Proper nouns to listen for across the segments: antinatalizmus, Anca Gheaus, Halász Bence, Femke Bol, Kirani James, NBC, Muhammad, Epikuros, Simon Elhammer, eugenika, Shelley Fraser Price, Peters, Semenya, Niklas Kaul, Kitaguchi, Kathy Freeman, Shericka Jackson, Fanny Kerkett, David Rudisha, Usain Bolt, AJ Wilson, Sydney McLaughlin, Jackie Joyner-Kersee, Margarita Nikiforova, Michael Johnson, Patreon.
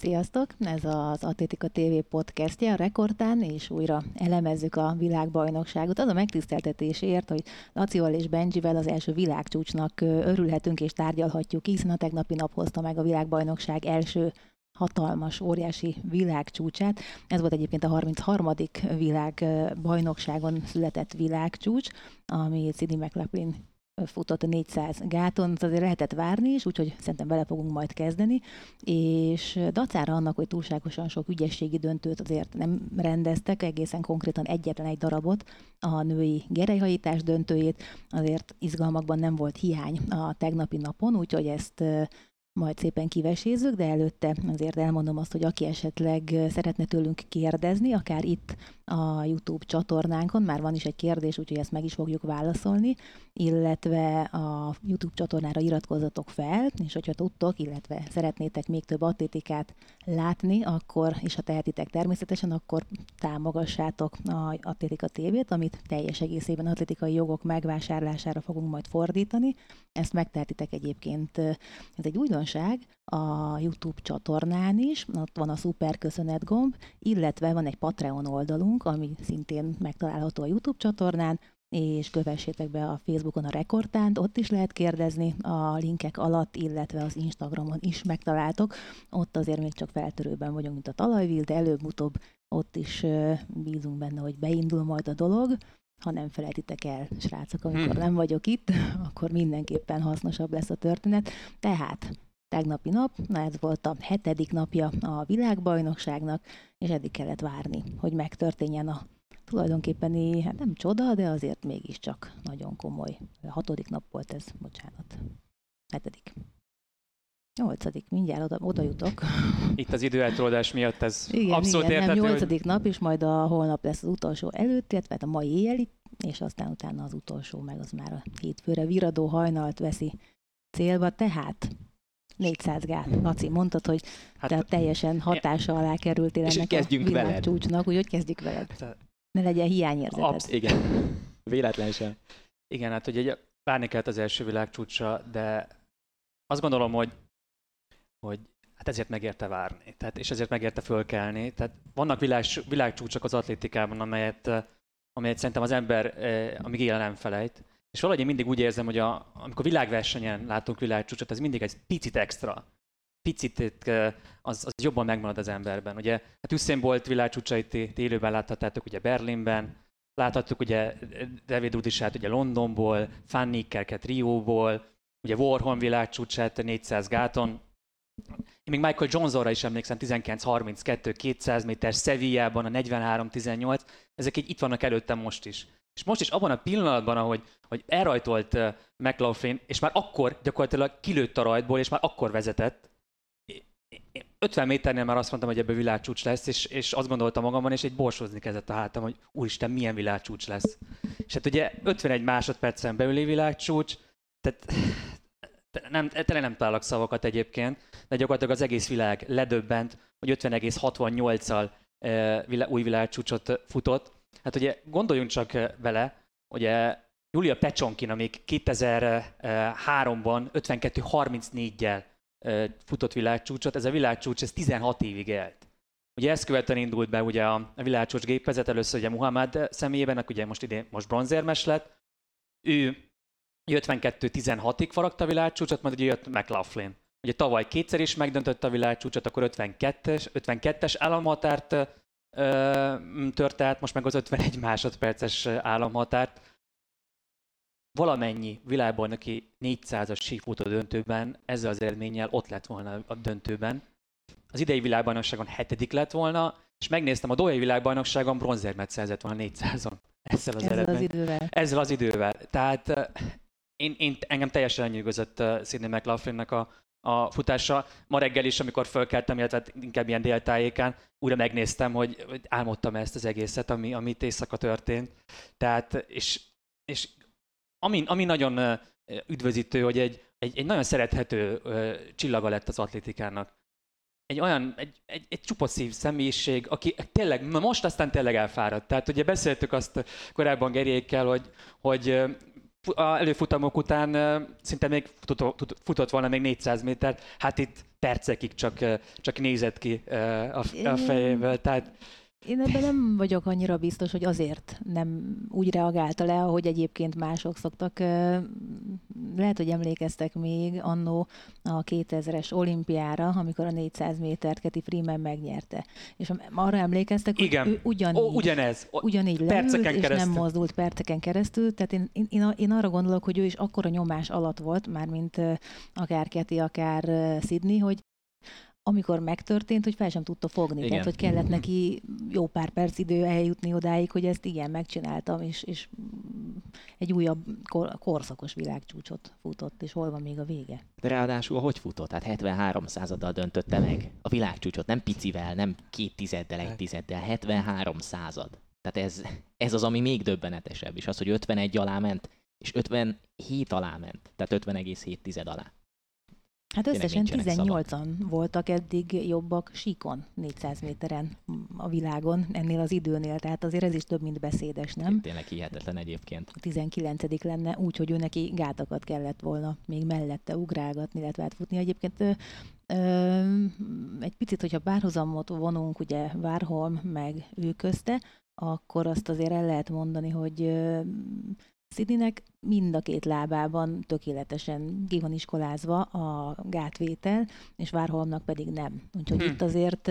Sziasztok! Ez az Atlétika TV podcastja, a Rekordtán, és újra elemezzük a világbajnokságot. Az a megtiszteltetésért, hogy Lacival és Benjivel az első világcsúcsnak örülhetünk és tárgyalhatjuk, hiszen a tegnapi nap hozta meg a világbajnokság első hatalmas, óriási világcsúcsát. Ez volt egyébként a 33. világbajnokságon született világcsúcs, ami Sydney McLaughlin futott a 400 gáton, azért lehetett várni is, úgyhogy szerintem vele fogunk majd kezdeni, és dacára annak, hogy túlságosan sok ügyességi döntőt azért nem rendeztek, egészen konkrétan egyetlen egy darabot, a női gerelyhajítás döntőjét, azért izgalmakban nem volt hiány a tegnapi napon, úgyhogy ezt majd szépen kivesézzük, de előtte azért elmondom azt, hogy aki esetleg szeretne tőlünk kérdezni, akár itt a YouTube csatornánkon, már van is egy kérdés, úgyhogy ezt meg is fogjuk válaszolni, illetve a YouTube csatornára iratkozzatok fel, és hogyha tudtok, illetve szeretnétek még több atlétikát látni, akkor, és ha tehetitek természetesen, akkor támogassátok az Atlétika TV-t, amit teljes egészében atlétikai jogok megvásárlására fogunk majd fordítani. Ezt megtehetitek egyébként, ez egy újdonság, a YouTube csatornán is, ott van a szuper köszönet gomb, illetve van egy Patreon oldalunk, ami szintén megtalálható a YouTube csatornán, és kövessétek be a Facebookon a Rekordtánt, ott is lehet kérdezni a linkek alatt, illetve az Instagramon is megtaláltok. Ott azért még csak feltörőben vagyunk, mint a talajvíz, de előbb-utóbb ott is bízunk benne, hogy beindul majd a dolog. Ha nem felejtitek el, srácok, amikor nem vagyok itt, akkor mindenképpen hasznosabb lesz a történet. Tehát tegnapi nap, ez volt a 7. napja a világbajnokságnak, és eddig kellett várni, hogy megtörténjen a tulajdonképpeni, hát nem csoda, de azért mégiscsak nagyon komoly. A 6. nap volt ez, bocsánat. 7. 8. mindjárt oda jutok. Itt az időeltolódás miatt ez igen, abszolút érthető. 8. nap, és majd a holnap lesz az utolsó előtt, illetve a mai éjjeli, és aztán utána az utolsó, meg az már a hétfőre viradó hajnalt veszi célba, tehát 400 gát. Laci, mondtad, hogy te teljesen hatása alá kerültél ennek a világcsúcsnak, úgyhogy kezdjük veled. Ne legyen hiányérzeted. Igen, véletlen sem. Igen, hát ugye várni kellett az első világcsúcsra, de azt gondolom, hogy hát ezért megérte várni, tehát, és ezért megérte fölkelni. Tehát vannak világcsúcsok az atlétikában, amelyet szerintem az ember amíg élen nem felejt. És valahogy én mindig úgy érzem, hogy amikor világversenyen látunk világcsúcsot, ez mindig egy picit extra. Picit az jobban megmarad az emberben. Ugye, hát Usain Bolt világcsúcsait ti élőben láthattátok ugye Berlinben, láthattuk ugye David Rudisát ugye Londonból, Fanny Kerkett Rióból, ugye Warholm világcsúcsát 400 gáton. Én még Michael Johnsonra is emlékszem, 1932, 200 méter, Sevillában, a 43-18, ezek így itt vannak előttem most is. És most is abban a pillanatban, ahogy elrajtolt McLaughlin, és már akkor gyakorlatilag kilőtt a rajtból, és már akkor vezetett. 50 méternél már azt mondtam, hogy ebből világcsúcs lesz, és azt gondoltam magamban, és egy borsózni kezdett a hátam, hogy úristen, milyen világcsúcs lesz. És hát ugye 51 másodpercen belüli világcsúcs, tehát... Tényleg nem találok szavakat egyébként, de gyakorlatilag az egész világ ledöbbent, hogy 50,68-al új világcsúcsot futott. Hát ugye gondoljunk csak vele, ugye Julia Pechonkin, ami 2003-ban 52,34-jel futott világcsúcsot, ez a világcsúcs ez 16 évig élt. Ugye ezt követően indult be ugye a világcsúcs gépezet, először ugye Muhammad személyében, aki ugye most bronzérmes lett, ő 52-16-ig faragta a világcsúcsot, majd ugye jött McLaughlin. Ugye tavaly kétszer is megdöntött a világcsúcsot, akkor 52-es államhatárt tört át, most meg az 51 másodperces államhatárt. Valamennyi világbajnoki 400-as síkfutó döntőben ezzel az élménnyel ott lett volna a döntőben. Az idei világbajnokságon 7. lett volna, és megnéztem, a Doha világbajnokságon bronzérmet szerzett volna 400-on. Ezzel az idővel. Tehát... Engem teljesen lenyűgözött Sydney McLaughlinnak a futása. Ma reggel is, amikor fölkeltem, illetve inkább ilyen déltájékán, újra megnéztem, hogy álmodtam ezt az egészet, ami éjszaka történt. Tehát, és ami nagyon üdvözítő, hogy egy nagyon szerethető csillaga lett az atlétikának. Egy csupott szív személyiség, aki tényleg, most aztán tényleg elfáradt. Tehát ugye beszéltük azt korábban Geriékkel, hogy A előfutamok után szinte még futott volna még 400 métert, hát itt percekig csak nézett ki a fejével. Tehát... Én ebben nem vagyok annyira biztos, hogy azért nem úgy reagálta le, ahogy egyébként mások szoktak. Lehet, hogy emlékeztek még annó a 2000-es olimpiára, amikor a 400 métert Kathy Freeman megnyerte. És arra emlékeztek, hogy igen. Ő ugyanígy leült, és nem mozdult perceken keresztül. Tehát én arra gondolok, hogy ő is akkora nyomás alatt volt, mármint akár Kathy, akár Sydney, hogy amikor megtörtént, hogy fel sem tudta fogni. Igen. Tehát, hogy kellett neki jó pár perc idő eljutni odáig, hogy ezt igen, megcsináltam, és egy újabb korszakos világcsúcsot futott, és hol van még a vége? De ráadásul hogy futott? Tehát 73%-kal döntötte meg a világcsúcsot, nem picivel, nem 0,2-1, 73%. Tehát ez az, ami még döbbenetesebb, és az, hogy 51 alá ment, és 57 alá ment, tehát 50,7 alá. Hát összesen 18-an voltak eddig jobbak síkon, 400 méteren a világon, ennél az időnél, tehát azért ez is több, mint beszédes, nem? Én tényleg hihetetlen egyébként. 19. lenne, úgyhogy ő neki gátakat kellett volna még mellette ugrálgatni, illetve átfutni. Egyébként egy picit, hogyha párhuzamot vonunk, ugye Warholm meg ő közte, akkor azt azért el lehet mondani, hogy... Sydneynek mind a két lábában tökéletesen ki van iskolázva a gátvétel, és Warholmnak pedig nem. Úgyhogy itt azért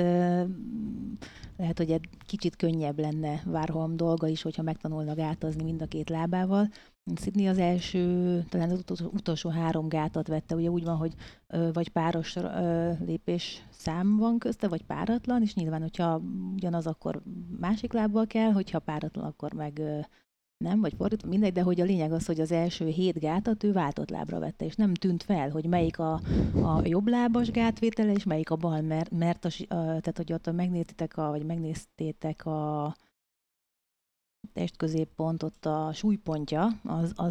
lehet, hogy egy kicsit könnyebb lenne Warholm dolga is, hogyha megtanulna gátazni mind a két lábával. Sydney az első, talán az utolsó 3 gátat vette, ugye úgy van, hogy vagy páros lépés szám van közte, vagy páratlan, és nyilván, hogyha ugyanaz, akkor másik lábbal kell, hogyha páratlan, akkor meg... nem, vagy fordítva, mindegy, de hogy a lényeg az, hogy az első 7 gátat ő váltott lábra vette, és nem tűnt fel, hogy melyik a jobb lábas gátvétele, és melyik a bal, mert tehát, hogy ott megnéztétek a testközéppont, ott a súlypontja,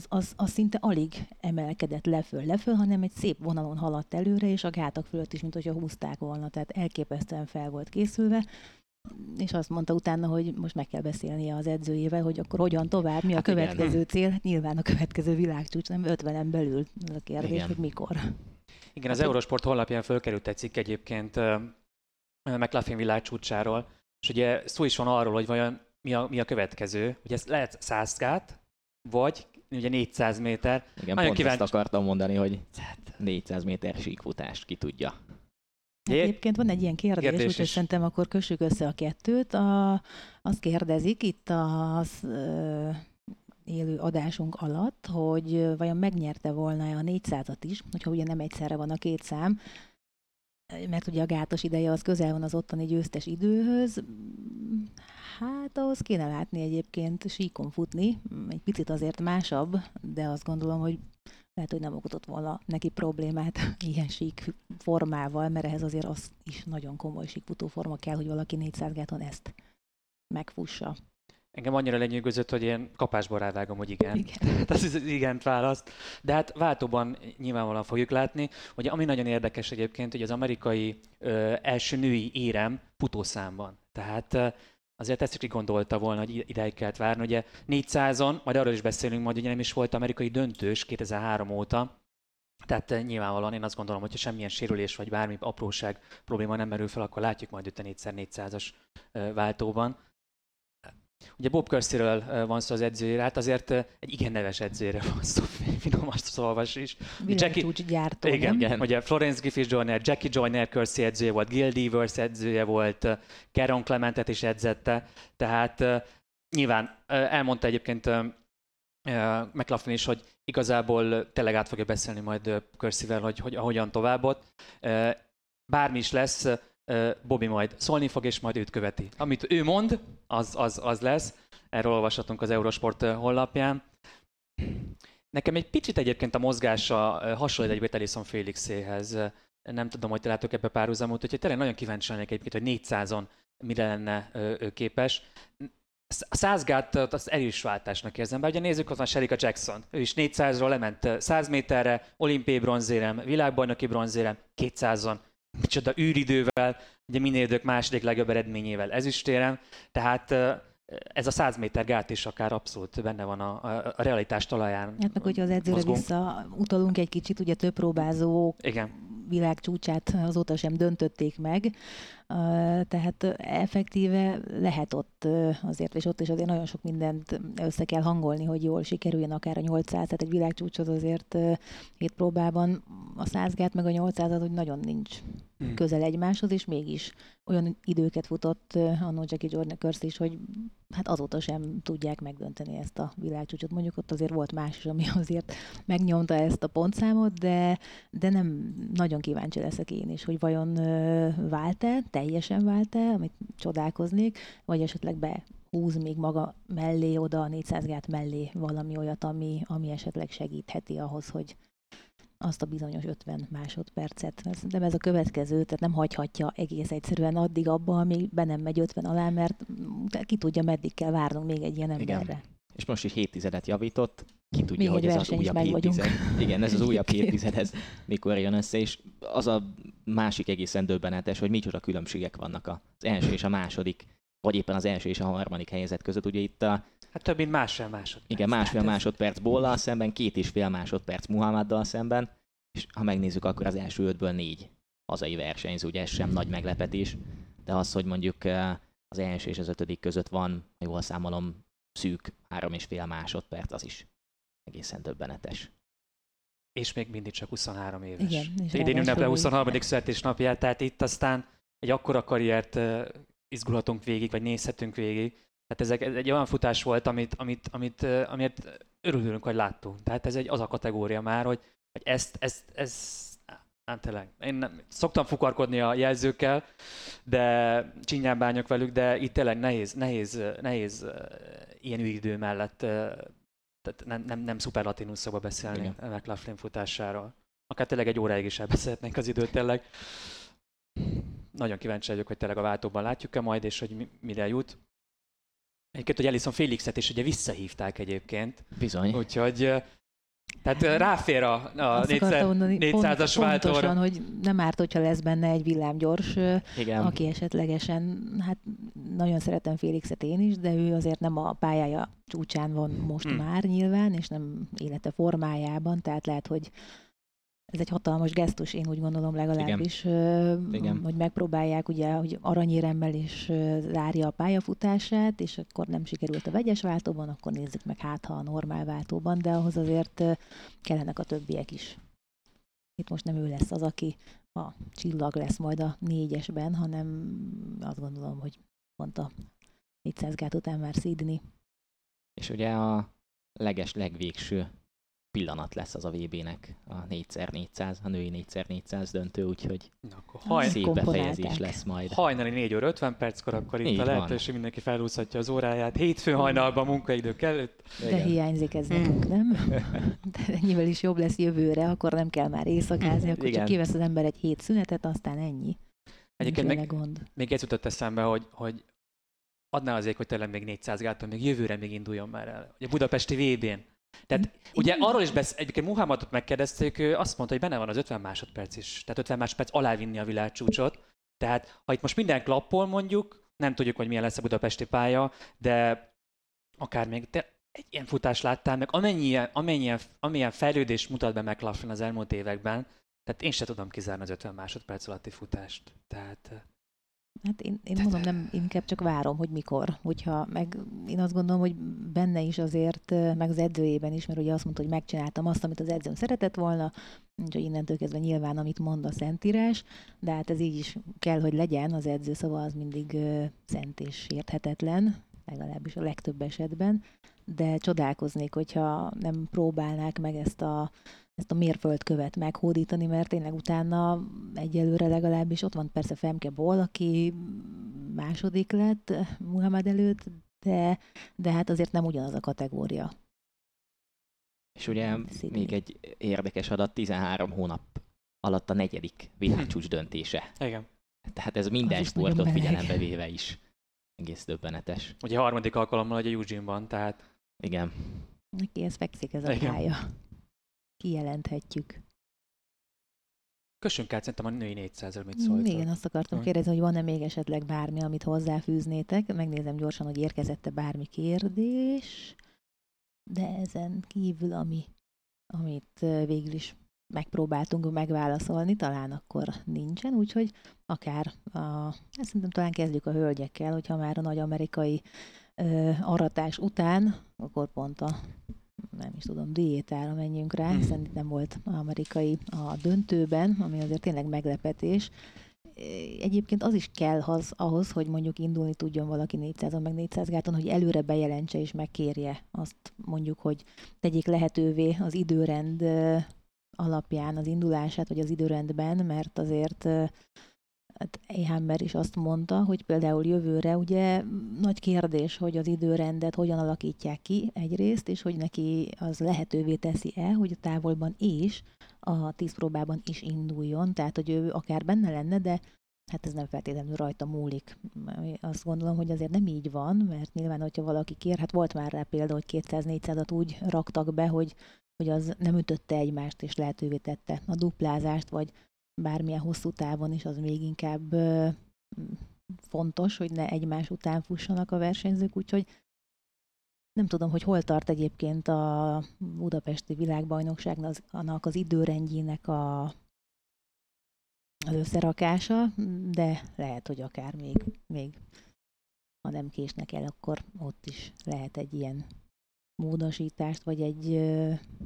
az szinte alig emelkedett leföl, hanem egy szép vonalon haladt előre, és a gátak fölött is, mint hogyha húzták volna, tehát elképesztően fel volt készülve. És azt mondta utána, hogy most meg kell beszélnie az edzőjével, hogy akkor hogyan tovább, mi a következő cél. Hát nyilván a következő világcsúcs, nem 50-en belül a kérdés, hogy mikor. Igen, az Eurosport honlapján fölkerült egy cikk egyébként McLaughlin világcsúcsáról, és ugye szó is van arról, hogy vajon mi a következő, hogy ez lehet 100 gát, vagy ugye 400 méter. Igen, nagyon pont kíváncsi... ezt akartam mondani, hogy 400 méter síkfutás, ki tudja. Egyébként van egy ilyen kérdés, úgyhogy szerintem akkor kössük össze a kettőt. Azt kérdezik itt az élő adásunk alatt, hogy vajon megnyerte volna-e a 400-at is, hogyha ugye nem egyszerre van a 2 szám, mert ugye a gátos ideje az közel van az ottani győztes időhöz. Hát ahhoz kéne látni egyébként síkon futni, egy picit azért másabb, de azt gondolom, hogy lehet, hogy nem okozott volna neki problémát ilyen sík formával, mert ehhez azért az is nagyon komoly síkfutó forma kell, hogy valaki 400 gáton ezt megfussa. Engem annyira lenyűgözött, hogy én kapásból rávágom, hogy igen. Ez igent választ. De hát váltóban nyilvánvalóan fogjuk látni, hogy ami nagyon érdekes egyébként, hogy az amerikai első női érem futószámban. Tehát azért ezt is gondolta volna, hogy ideig kellett várni. Ugye 400-on, majd arról is beszélünk, majd ugye nem is volt amerikai döntős 2003 óta. Tehát nyilvánvalóan én azt gondolom, hogyha semmilyen sérülés vagy bármi apróság probléma nem merül fel, akkor látjuk majd őt a 4x400-as váltóban. Ugye Bob Curseyről van szó az edzőjére, hát azért egy igen neves edzőjére van szó, finom azt szólvas is. Világcsúcsgyártó, nem? Igen, ugye Florence Griffith Joyner, Jackie Joyner-Kersee edzője volt, Gil Devers edzője volt, Caron Clementet is edzette, tehát nyilván elmondta egyébként McLaughlin is, hogy igazából tényleg át fogja beszélni majd Cursevel, hogy ahogyan tovább ott. Bármi is lesz, Bobby majd szólni fog, és majd őt követi. Amit ő mond, az lesz. Erről olvashatunk az Eurosport honlapján. Nekem egy picit egyébként a mozgása hasonlít egyébként Allison Felixéhez. Nem tudom, hogy te látok ebbe párhuzamot, úgyhogy tényleg nagyon kíváncsi lennék egyébként, hogy 400-on mire lenne ő képes. A 100 gátot az erős váltásnak érzem, bár ugye nézzük, ott van Shericka Jackson. Ő is 400-ról lement 100 méterre, olimpiai bronzérem, világbajnoki bronzérem, 200-on. Micsoda űridővel, ugye minél idők második legjobb eredményével ezüstérem, tehát ez a 100 méter gát is akár abszolút benne van a realitás talaján. Hát meg hogyha az edzőre mozgunk, vissza utalunk egy kicsit, ugye több próbázó világcsúcsát azóta sem döntötték meg, tehát effektíve lehet ott azért, és ott is azért nagyon sok mindent össze kell hangolni, hogy jól sikerüljön akár a 800, tehát egy világcsúcshoz azért 7 próbában a 100 gát meg a 800-at, hogy nagyon nincs közel egymáshoz, és mégis olyan időket futott annó Jackie Joyner-Kersee is, hogy hát azóta sem tudják megdönteni ezt a világcsúcsot. Mondjuk ott azért volt más is, ami azért megnyomta ezt a pontszámot, de nem nagyon kíváncsi leszek én is, hogy vajon vált-e, teljesen vált-e, amit csodálkoznék, vagy esetleg behúz még maga mellé, oda a 400 gát mellé valami olyat, ami esetleg segítheti ahhoz, hogy azt a bizonyos 50 másodpercet. De ez a következő, tehát nem hagyhatja egész egyszerűen addig abba, amíg be nem megy 50 alá, mert ki tudja, meddig kell várnunk még egy ilyen emberre. Igen. És most is 7-10-et javított, ki tudja, még hogy ez az újabb 7-10. Igen, ez az újabb 7-10, ez mikor jön össze, és az a másik egészen döbbenetes, hogy micsoda különbségek vannak az első és a második, vagy éppen az első és a harmadik helyezett között. Ugye itt a több mint másfél másodperc. Igen, másfél másodperc Bollal szemben, 2,5 másodperc Muhammaddal szemben, és ha megnézzük, akkor az első 5-ből 4 hazai versenyző, ugye ez sem nagy meglepetés, de az, hogy mondjuk az első és az ötödik között van, ha jól számolom, szűk 3,5 másodperc, az is egészen döbbenetes. És még mindig csak 23 éves. Igen, idén ünneple 23. születésnapját, tehát itt aztán egy akkora karriert izgulhatunk végig, vagy nézhetünk végig. Tehát ez egy olyan futás volt, amit örülünk, hogy láttunk. Tehát ez az a kategória már, hogy tényleg. Én nem, szoktam fukarkodni a jelzőkkel, de csinyán bánjak velük, de itt tényleg nehéz ilyen ügyidő mellett, tehát nem szuperlatinus szóba beszélni a McLaughlin futásáról. Akár tényleg egy óráig is elbeszélhetnénk az időt tényleg. Nagyon kíváncsi vagyok, hogy tényleg a váltóban látjuk-e majd, és hogy mire jut. Egyébként, hogy Allison Felixet is ugye visszahívták egyébként. Bizony. Úgyhogy tehát ráfér a 400-as váltóra. Pontosan, hogy nem árt, hogyha lesz benne egy villámgyors, aki esetlegesen, hát nagyon szeretem Felixet én is, de ő azért nem a pályája csúcsán van most már nyilván, és nem élete formájában, tehát lehet, hogy ez egy hatalmas gesztus, én úgy gondolom legalábbis, hogy megpróbálják ugye, hogy aranyéremmel is zárja a pályafutását, és akkor nem sikerült a vegyes váltóban, akkor nézzük meg hátha a normál váltóban, de ahhoz azért kellenek a többiek is. Itt most nem ő lesz az, aki a csillag lesz majd a 4-esben, hanem azt gondolom, hogy pont a 400 gát után már Sydney. És ugye a legvégső pillanat lesz az a VB-nek a 4x400, a női 4x400 döntő, úgyhogy szép befejezés lesz majd. Hajnali 4:50 perckor, akkor itt a lehetőség, mindenki felhúzhatja az óráját. Hétfőn hajnalban munkaidő előtt. De hiányzik ez nekünk, nem? De ennyivel is jobb lesz jövőre, akkor nem kell már éjszakázni, akkor csak kivesz az ember egy hét szünetet, aztán ennyi. Egyébként még ez jutott eszembe, hogy adná azért, hogy tényleg még 400 gáton, még jövőre még induljon már el. A budapesti VB-n. Tehát ugye arról is egyébként Muhammadot megkérdezték, ő azt mondta, hogy benne van az 50 másodperc is. Tehát 50 másodperc alá vinni a világcsúcsot. Tehát ha itt most minden klappol mondjuk, nem tudjuk, hogy milyen lesz a budapesti pálya, de akár még te egy ilyen futást láttál meg, amilyen fejlődést mutat be McLaughlin az elmúlt években, tehát én se tudom kizárni az 50 másodperc alatti futást. Tehát... Hát én mondom, nem, inkább csak várom, hogy mikor. Hogyha meg én azt gondolom, hogy benne is azért, meg az edzőjében is, mert ugye azt mondta, hogy megcsináltam azt, amit az edzőm szeretett volna, úgyhogy innentől kezdve nyilván, amit mond a Szentírás, de hát ez így is kell, hogy legyen, az edző szava az mindig szent és érthetetlen, legalábbis a legtöbb esetben, de csodálkoznék, hogyha nem próbálnák meg ezt a mérföldkövet meghódítani, mert tényleg utána egyelőre legalábbis ott van persze Femke Bol, aki második lett Muhammad előtt, de hát azért nem ugyanaz a kategória. És ugye Sydney. Még egy érdekes adat, 13 hónap alatt a 4. világcsúcs döntése. Igen. Tehát ez minden sportot figyelembe véve is egész döbbenetes. Ugye 3. alkalommal ugye Eugene-ban, tehát... Igen. Neki ez fekszik ez a pálya. Kijelenthetjük. Kössünk át, szerintem a női 400-ről mit szólt. Igen, azt akartam kérdezni, hogy van-e még esetleg bármi, amit hozzáfűznétek. Megnézem gyorsan, hogy érkezette bármi kérdés, de ezen kívül, amit végül is megpróbáltunk megválaszolni, talán akkor nincsen, úgyhogy akár, szerintem talán kezdjük a hölgyekkel, hogyha már a nagy amerikai aratás után, akkor pont a nem is tudom, diétára menjünk rá, hiszen itt nem volt amerikai a döntőben, ami azért tényleg meglepetés. Egyébként az is kell ahhoz, hogy mondjuk indulni tudjon valaki 400-on, meg 400 gáton, hogy előre bejelentse és megkérje azt mondjuk, hogy tegyék lehetővé az időrend alapján az indulását, vagy az időrendben, mert azért Eihammer is azt mondta, hogy például jövőre ugye nagy kérdés, hogy az időrendet hogyan alakítják ki egyrészt, és hogy neki az lehetővé teszi-e, hogy a távolban és a 10 próbában is induljon, tehát hogy ő akár benne lenne, de hát ez nem feltétlenül rajta múlik. Azt gondolom, hogy azért nem így van, mert nyilván, hogyha valaki kér, hát volt már rá példa, hogy 200-400-at úgy raktak be, hogy az nem ütötte egymást, és lehetővé tette a duplázást, vagy bármilyen hosszú távon is, az még inkább fontos, hogy ne egymás után fussanak a versenyzők, úgyhogy nem tudom, hogy hol tart egyébként a budapesti világbajnokságnak az időrendjének az összerakása, de lehet, hogy akár még ha nem késnek el, akkor ott is lehet egy ilyen módosítást, vagy egy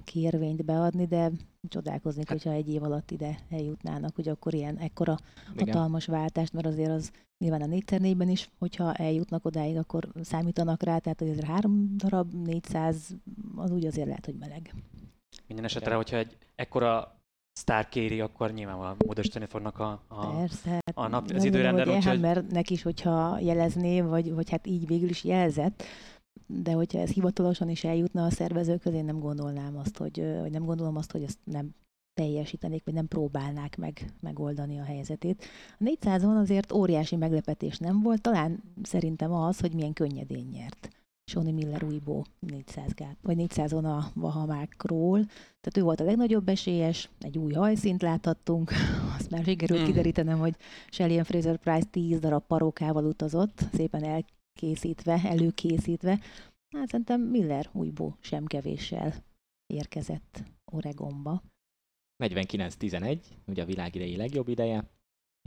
kérvényt beadni, de csodálkoznék, hogyha egy év alatt ide eljutnának, hogy akkor ilyen ekkora hatalmas váltást, mert azért az nyilván a 4x4-ben is, hogyha eljutnak odáig, akkor számítanak rá, tehát azért 3 darab, 400, az úgy azért lehet, hogy meleg. Minden esetre, hogyha egy ekkora sztár kéri, akkor nyilvánvalóan módosítani fognak a nap, az időrendet. Úgyhogy... Mert is, hogyha jelezné, vagy hát így végül is jelzett, de hogyha ez hivatalosan is eljutna a szervezőkhöz, én nem gondolnám azt, hogy nem gondolom azt, hogy ezt nem teljesítenék, vagy nem próbálnák megoldani a helyzetét. A 400-on azért óriási meglepetés nem volt, talán szerintem az, hogy milyen könnyedén nyert Sonny Miller újból 400 gát, vagy 400-on a vahamákról. Tehát ő volt a legnagyobb esélyes, egy új hajszínt láthattunk, azt már sikerült kiderítenem, hogy Shelley Fraser Price 10 darab parókával utazott, szépen előkészítve. Hát szerintem Miller újból sem kevéssel érkezett Oregonba. 49-11, ugye a világ idei legjobb ideje,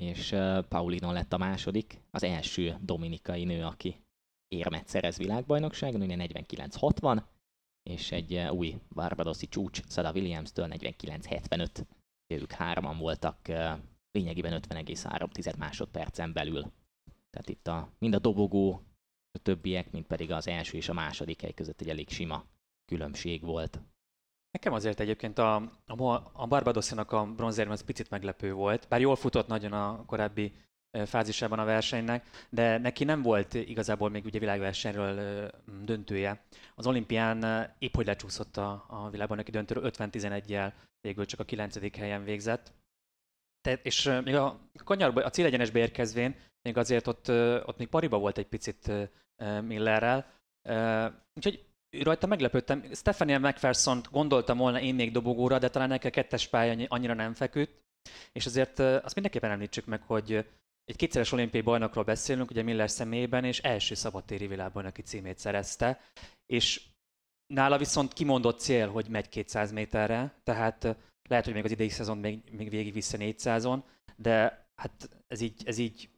és Paulino lett a második, az első dominikai nő, aki érmet szerez világbajnokságon, ugye 49-60, és egy új barbadoszi csúcs, Sada Williams-től 49-75. Ők hárman voltak lényegében 50,3 másodpercen belül. Tehát itt mind a dobogó, a többiek, mint pedig az első és a második hely között egy elég sima különbség volt. Nekem azért egyébként a Barbadosinak a bronzérme az picit meglepő volt, bár jól futott nagyon a korábbi fázisában a versenynek, de neki nem volt igazából még ugye világversenyről döntője. Az olimpián épp hogy lecsúszott a világbajnoki döntőről, 50-11-jel végül csak a 9. helyen végzett. És még a kanyarba, a célegyenesbe érkezvén, még azért ott még pariba volt egy picit Millerrel. Úgyhogy rajta meglepődtem. Stephanie McPherson-t gondoltam volna én még dobogóra, de talán neki a 2. pálya annyira nem feküdt. És azért azt mindenképpen említsük meg, hogy egy 2-szeres olimpiai bajnokról beszélünk, ugye Miller személyében, és első szabadtéri világbajnoki címét szerezte. És nála viszont kimondott cél, hogy megy 200 méterre, tehát lehet, hogy még az idei szezon még végig vissza 400-on, de hát ez így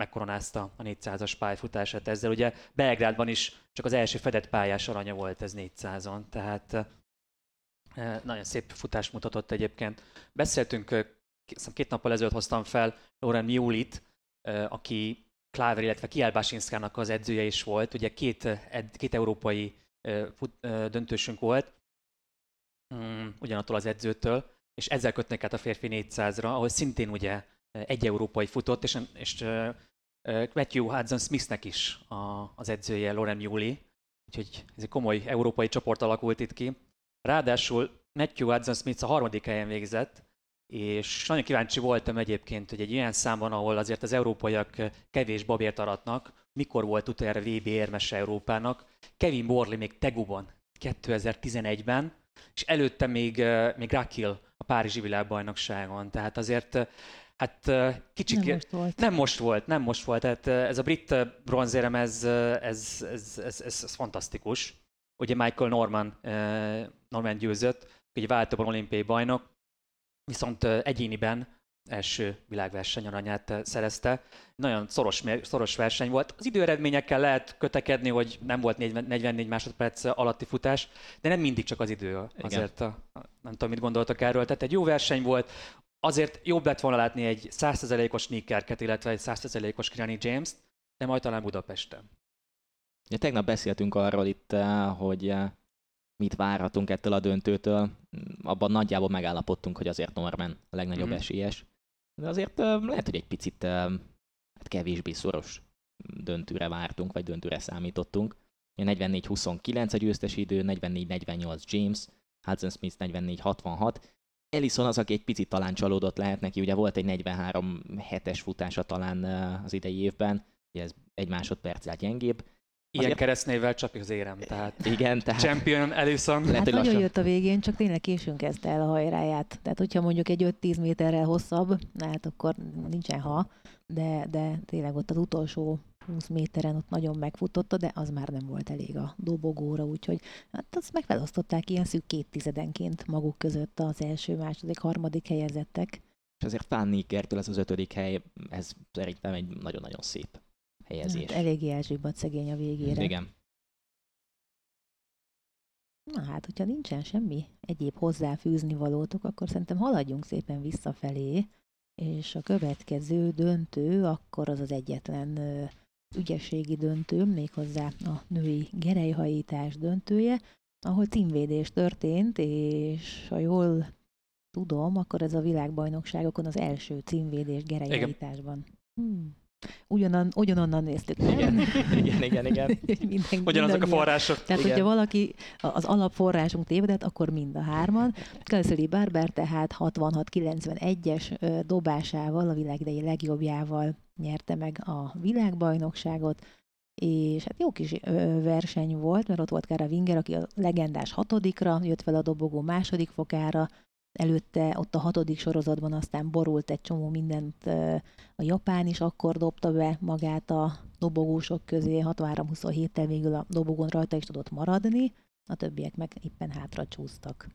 megkoronázta a 400-as pályafutását ezzel. Ugye Belgrádban is csak az első fedett pályás aranya volt ez 400-on, tehát nagyon szép futást mutatott egyébként. Beszéltünk, hiszem 2 nappal ezelőtt hoztam fel Lauren Miulit, aki Kláver, illetve Kielbásinszkának az edzője is volt. Ugye két európai döntősünk volt, ugyanattól az edzőtől, és ezzel kötnek át a férfi 400-ra, ahol szintén ugye egy európai futott, és Matthew Hudson-Smithnek is az edzője Lauren Miulit, úgyhogy ez egy komoly európai csoport alakult itt ki. Ráadásul Matthew Hudson-Smith a 3. helyen végzett, és nagyon kíváncsi voltam egyébként, hogy egy ilyen számban, ahol azért az európaiak kevés babért aratnak, mikor volt utoljára VB érmese Európának. Kevin Borley még Teguban 2011-ben, és előtte még Rakil a párizsi világbajnokságon, tehát azért hát kicsik... Nem most volt, tehát ez a brit bronzérem, ez fantasztikus. Ugye Michael Norman győzött, ugye váltóban olimpiai bajnok, viszont egyéniben első világverseny aranyát szerezte. Nagyon szoros verseny volt. Az időeredményekkel lehet kötekedni, hogy nem volt 44 másodperc alatti futás, de nem mindig csak az idő. Azért nem tudom, mit gondoltak erről. Tehát egy jó verseny volt, azért jobb lett volna látni egy 100%-os Nick Kerkett, illetve egy 100%-os Kirani James-t, de majd talán Budapesten. Ja, tegnap beszéltünk arról itt, hogy mit várhatunk ettől a döntőtől. Abban nagyjából megállapodtunk, hogy azért Norman a legnagyobb esélyes. De azért lehet, hogy egy picit kevésbé szoros döntőre vártunk, vagy döntőre számítottunk. 44-29 a győztes idő, 44-48 James, Hudson-Smith 44-66. Ellison az, aki egy picit talán csalódott lehet neki, ugye volt egy 43-7-es futása talán az idei évben, ugye ez egy másodperccel gyengébb. Ilyen azért... keresztnévvel csapik az érem, tehát igen, tehát... Champion Ellison. Hát nagyon jött a végén, csak tényleg későn kezdte el a hajráját. Tehát hogyha mondjuk egy 5-10 méterrel hosszabb, hát akkor nincsen de tényleg ott az utolsó 20 méteren ott nagyon megfutotta, de az már nem volt elég a dobogóra, úgyhogy hát azt megfelosztották ilyen szűk 2 tizedenként maguk között az első, második, harmadik helyezettek. És azért Fanny Kertől ez az 5. hely, ez szerintem egy nagyon-nagyon szép helyezés. Hát eléggé elzsibbad szegény a végére. Igen. Na hát, hogyha nincsen semmi egyéb hozzáfűzni valótok, akkor szerintem haladjunk szépen visszafelé, és a következő döntő, akkor az az egyetlen ügyességi döntő, méghozzá a női gerelyhajítás döntője, ahol címvédés történt, és ha jól tudom, akkor ez a világbajnokságokon az első címvédés gerelyhajításban. Ugyanonnan néztük. Igen. Ugyanazok a források. Tehát, hogyha valaki az alapforrásunk tévedett, akkor mind a hárman. Kelly Barber tehát 66-91-es dobásával, a világ idei legjobbjával nyerte meg a világbajnokságot, és hát jó kis verseny volt, mert ott volt Kára Winger, aki a legendás 6-ra jött fel a dobogó 2. fokára, előtte ott a 6. sorozatban aztán borult egy csomó mindent, a Japán is akkor dobta be magát a dobogósok közé, 63-27-tel végül a dobogón rajta is tudott maradni, a többiek meg éppen hátra csúsztak.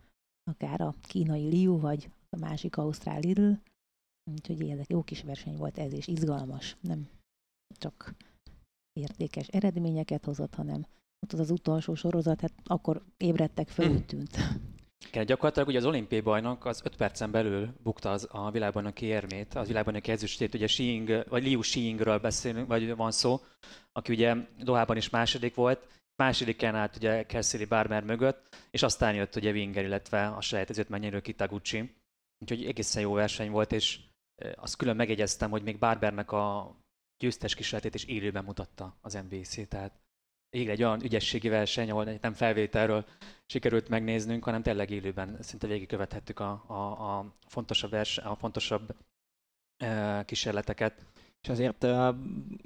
Akár a kínai Liu, vagy a másik ausztrál Lidl, úgyhogy ez jó kis verseny volt ez, és izgalmas, nem csak értékes eredményeket hozott, hanem ott az utolsó sorozat, hát akkor ébredtek fel, úgy tűnt. Igen, gyakorlatilag ugye az olimpiai bajnok az 5 percen belül bukta a világbajnoki érmét, a világbajnoki ezüstét, ugye Shiing, vagy Liu Shiingről beszélünk, vagy van szó, aki ugye Dohában is 2. volt, 2. állt ugye Kelly Barber mögött, és aztán jött ugye Winger, illetve a selejtezőt megnyerő Kitaguchi. Úgyhogy egészen jó verseny volt, és azt külön megjegyeztem, hogy még Barbernek a győztes kísérletét is élőben mutatta az NBC, tehát igen, egy olyan ügyességi verseny, ahol nem felvételről sikerült megnéznünk, hanem tényleg élőben szinte végigkövethettük a fontosabb, kísérleteket. És azért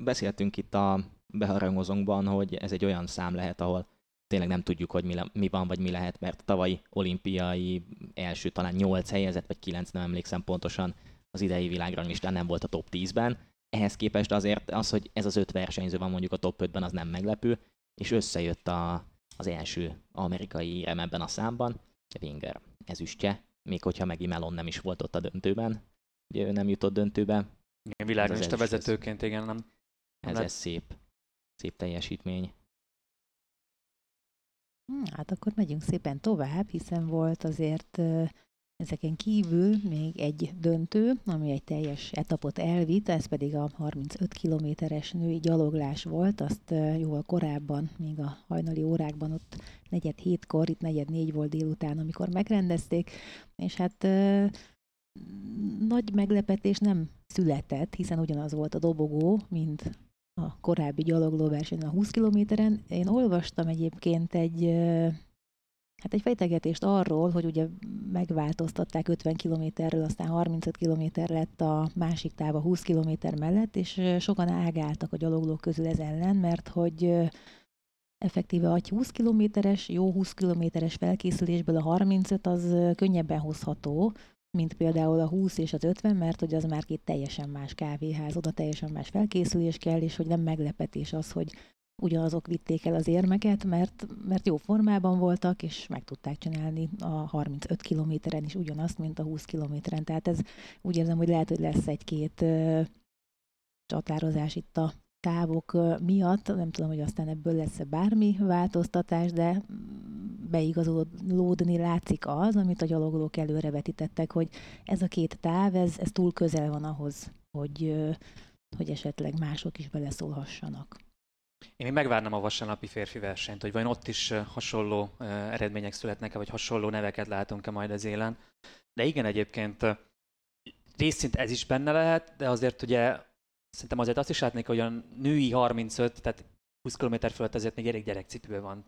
beszéltünk itt a beharangozónkban, hogy ez egy olyan szám lehet, ahol tényleg nem tudjuk, hogy mi van, vagy mi lehet, mert tavalyi olimpiai első talán 8 helyezett, vagy 9, nem emlékszem pontosan, az idei világranglistán nem volt a top 10-ben. Ehhez képest azért az, hogy ez az 5 versenyző van mondjuk a top 5-ben, az nem meglepő, és összejött az első amerikai érem ebben a számban, Winger ezüstje, még hogyha Maggie Mellon nem is volt ott a döntőben, ugye ő nem jutott döntőbe. Igen, világranglista vezetőként, igen, nem. Ez szép teljesítmény. Hát akkor megyünk szépen tovább, hiszen volt azért ezeken kívül még egy döntő, ami egy teljes etapot elvitt, ez pedig a 35 kilométeres női gyaloglás volt, azt jóval korábban, még a hajnali órákban, ott 6:45, itt 3:45 volt délután, amikor megrendezték, és hát nagy meglepetés nem született, hiszen ugyanaz volt a dobogó, mint a korábbi gyaloglóversenyen a 20 kilométeren. Én olvastam egyébként egy fejtegetést arról, hogy ugye megváltoztatták 50 kilométerről, aztán 35 kilométer lett a másik táv a 20 kilométer mellett, és sokan ágáltak a gyaloglók közül ez ellen, mert hogy effektíve, ha 20 kilométeres, jó 20 kilométeres felkészülésből a 35 az könnyebben hozható, mint például a 20 és az 50, mert hogy az már két teljesen más kávéház, oda teljesen más felkészülés kell, és hogy nem meglepetés az, hogy ugyanazok vitték el az érmeket, mert jó formában voltak, és meg tudták csinálni a 35 kilométeren is ugyanazt, mint a 20 kilométeren. Tehát ez úgy érzem, hogy lehet, hogy lesz egy-két csatározás itt a távok miatt. Nem tudom, hogy aztán ebből lesz bármi változtatás, de beigazolódni látszik az, amit a gyalogolók előre vetítettek, hogy ez a két táv, ez túl közel van ahhoz, hogy esetleg mások is beleszólhassanak. Én még megvárnám a vasárnapi férfi versenyt, hogy vajon ott is hasonló eredmények születnek-e, vagy hasonló neveket látunk-e majd az élen. De igen, egyébként részint ez is benne lehet, de azért ugye szerintem azért azt is látnék, hogy a női 35, tehát 20 km fölött azért még elég gyerekcipőben van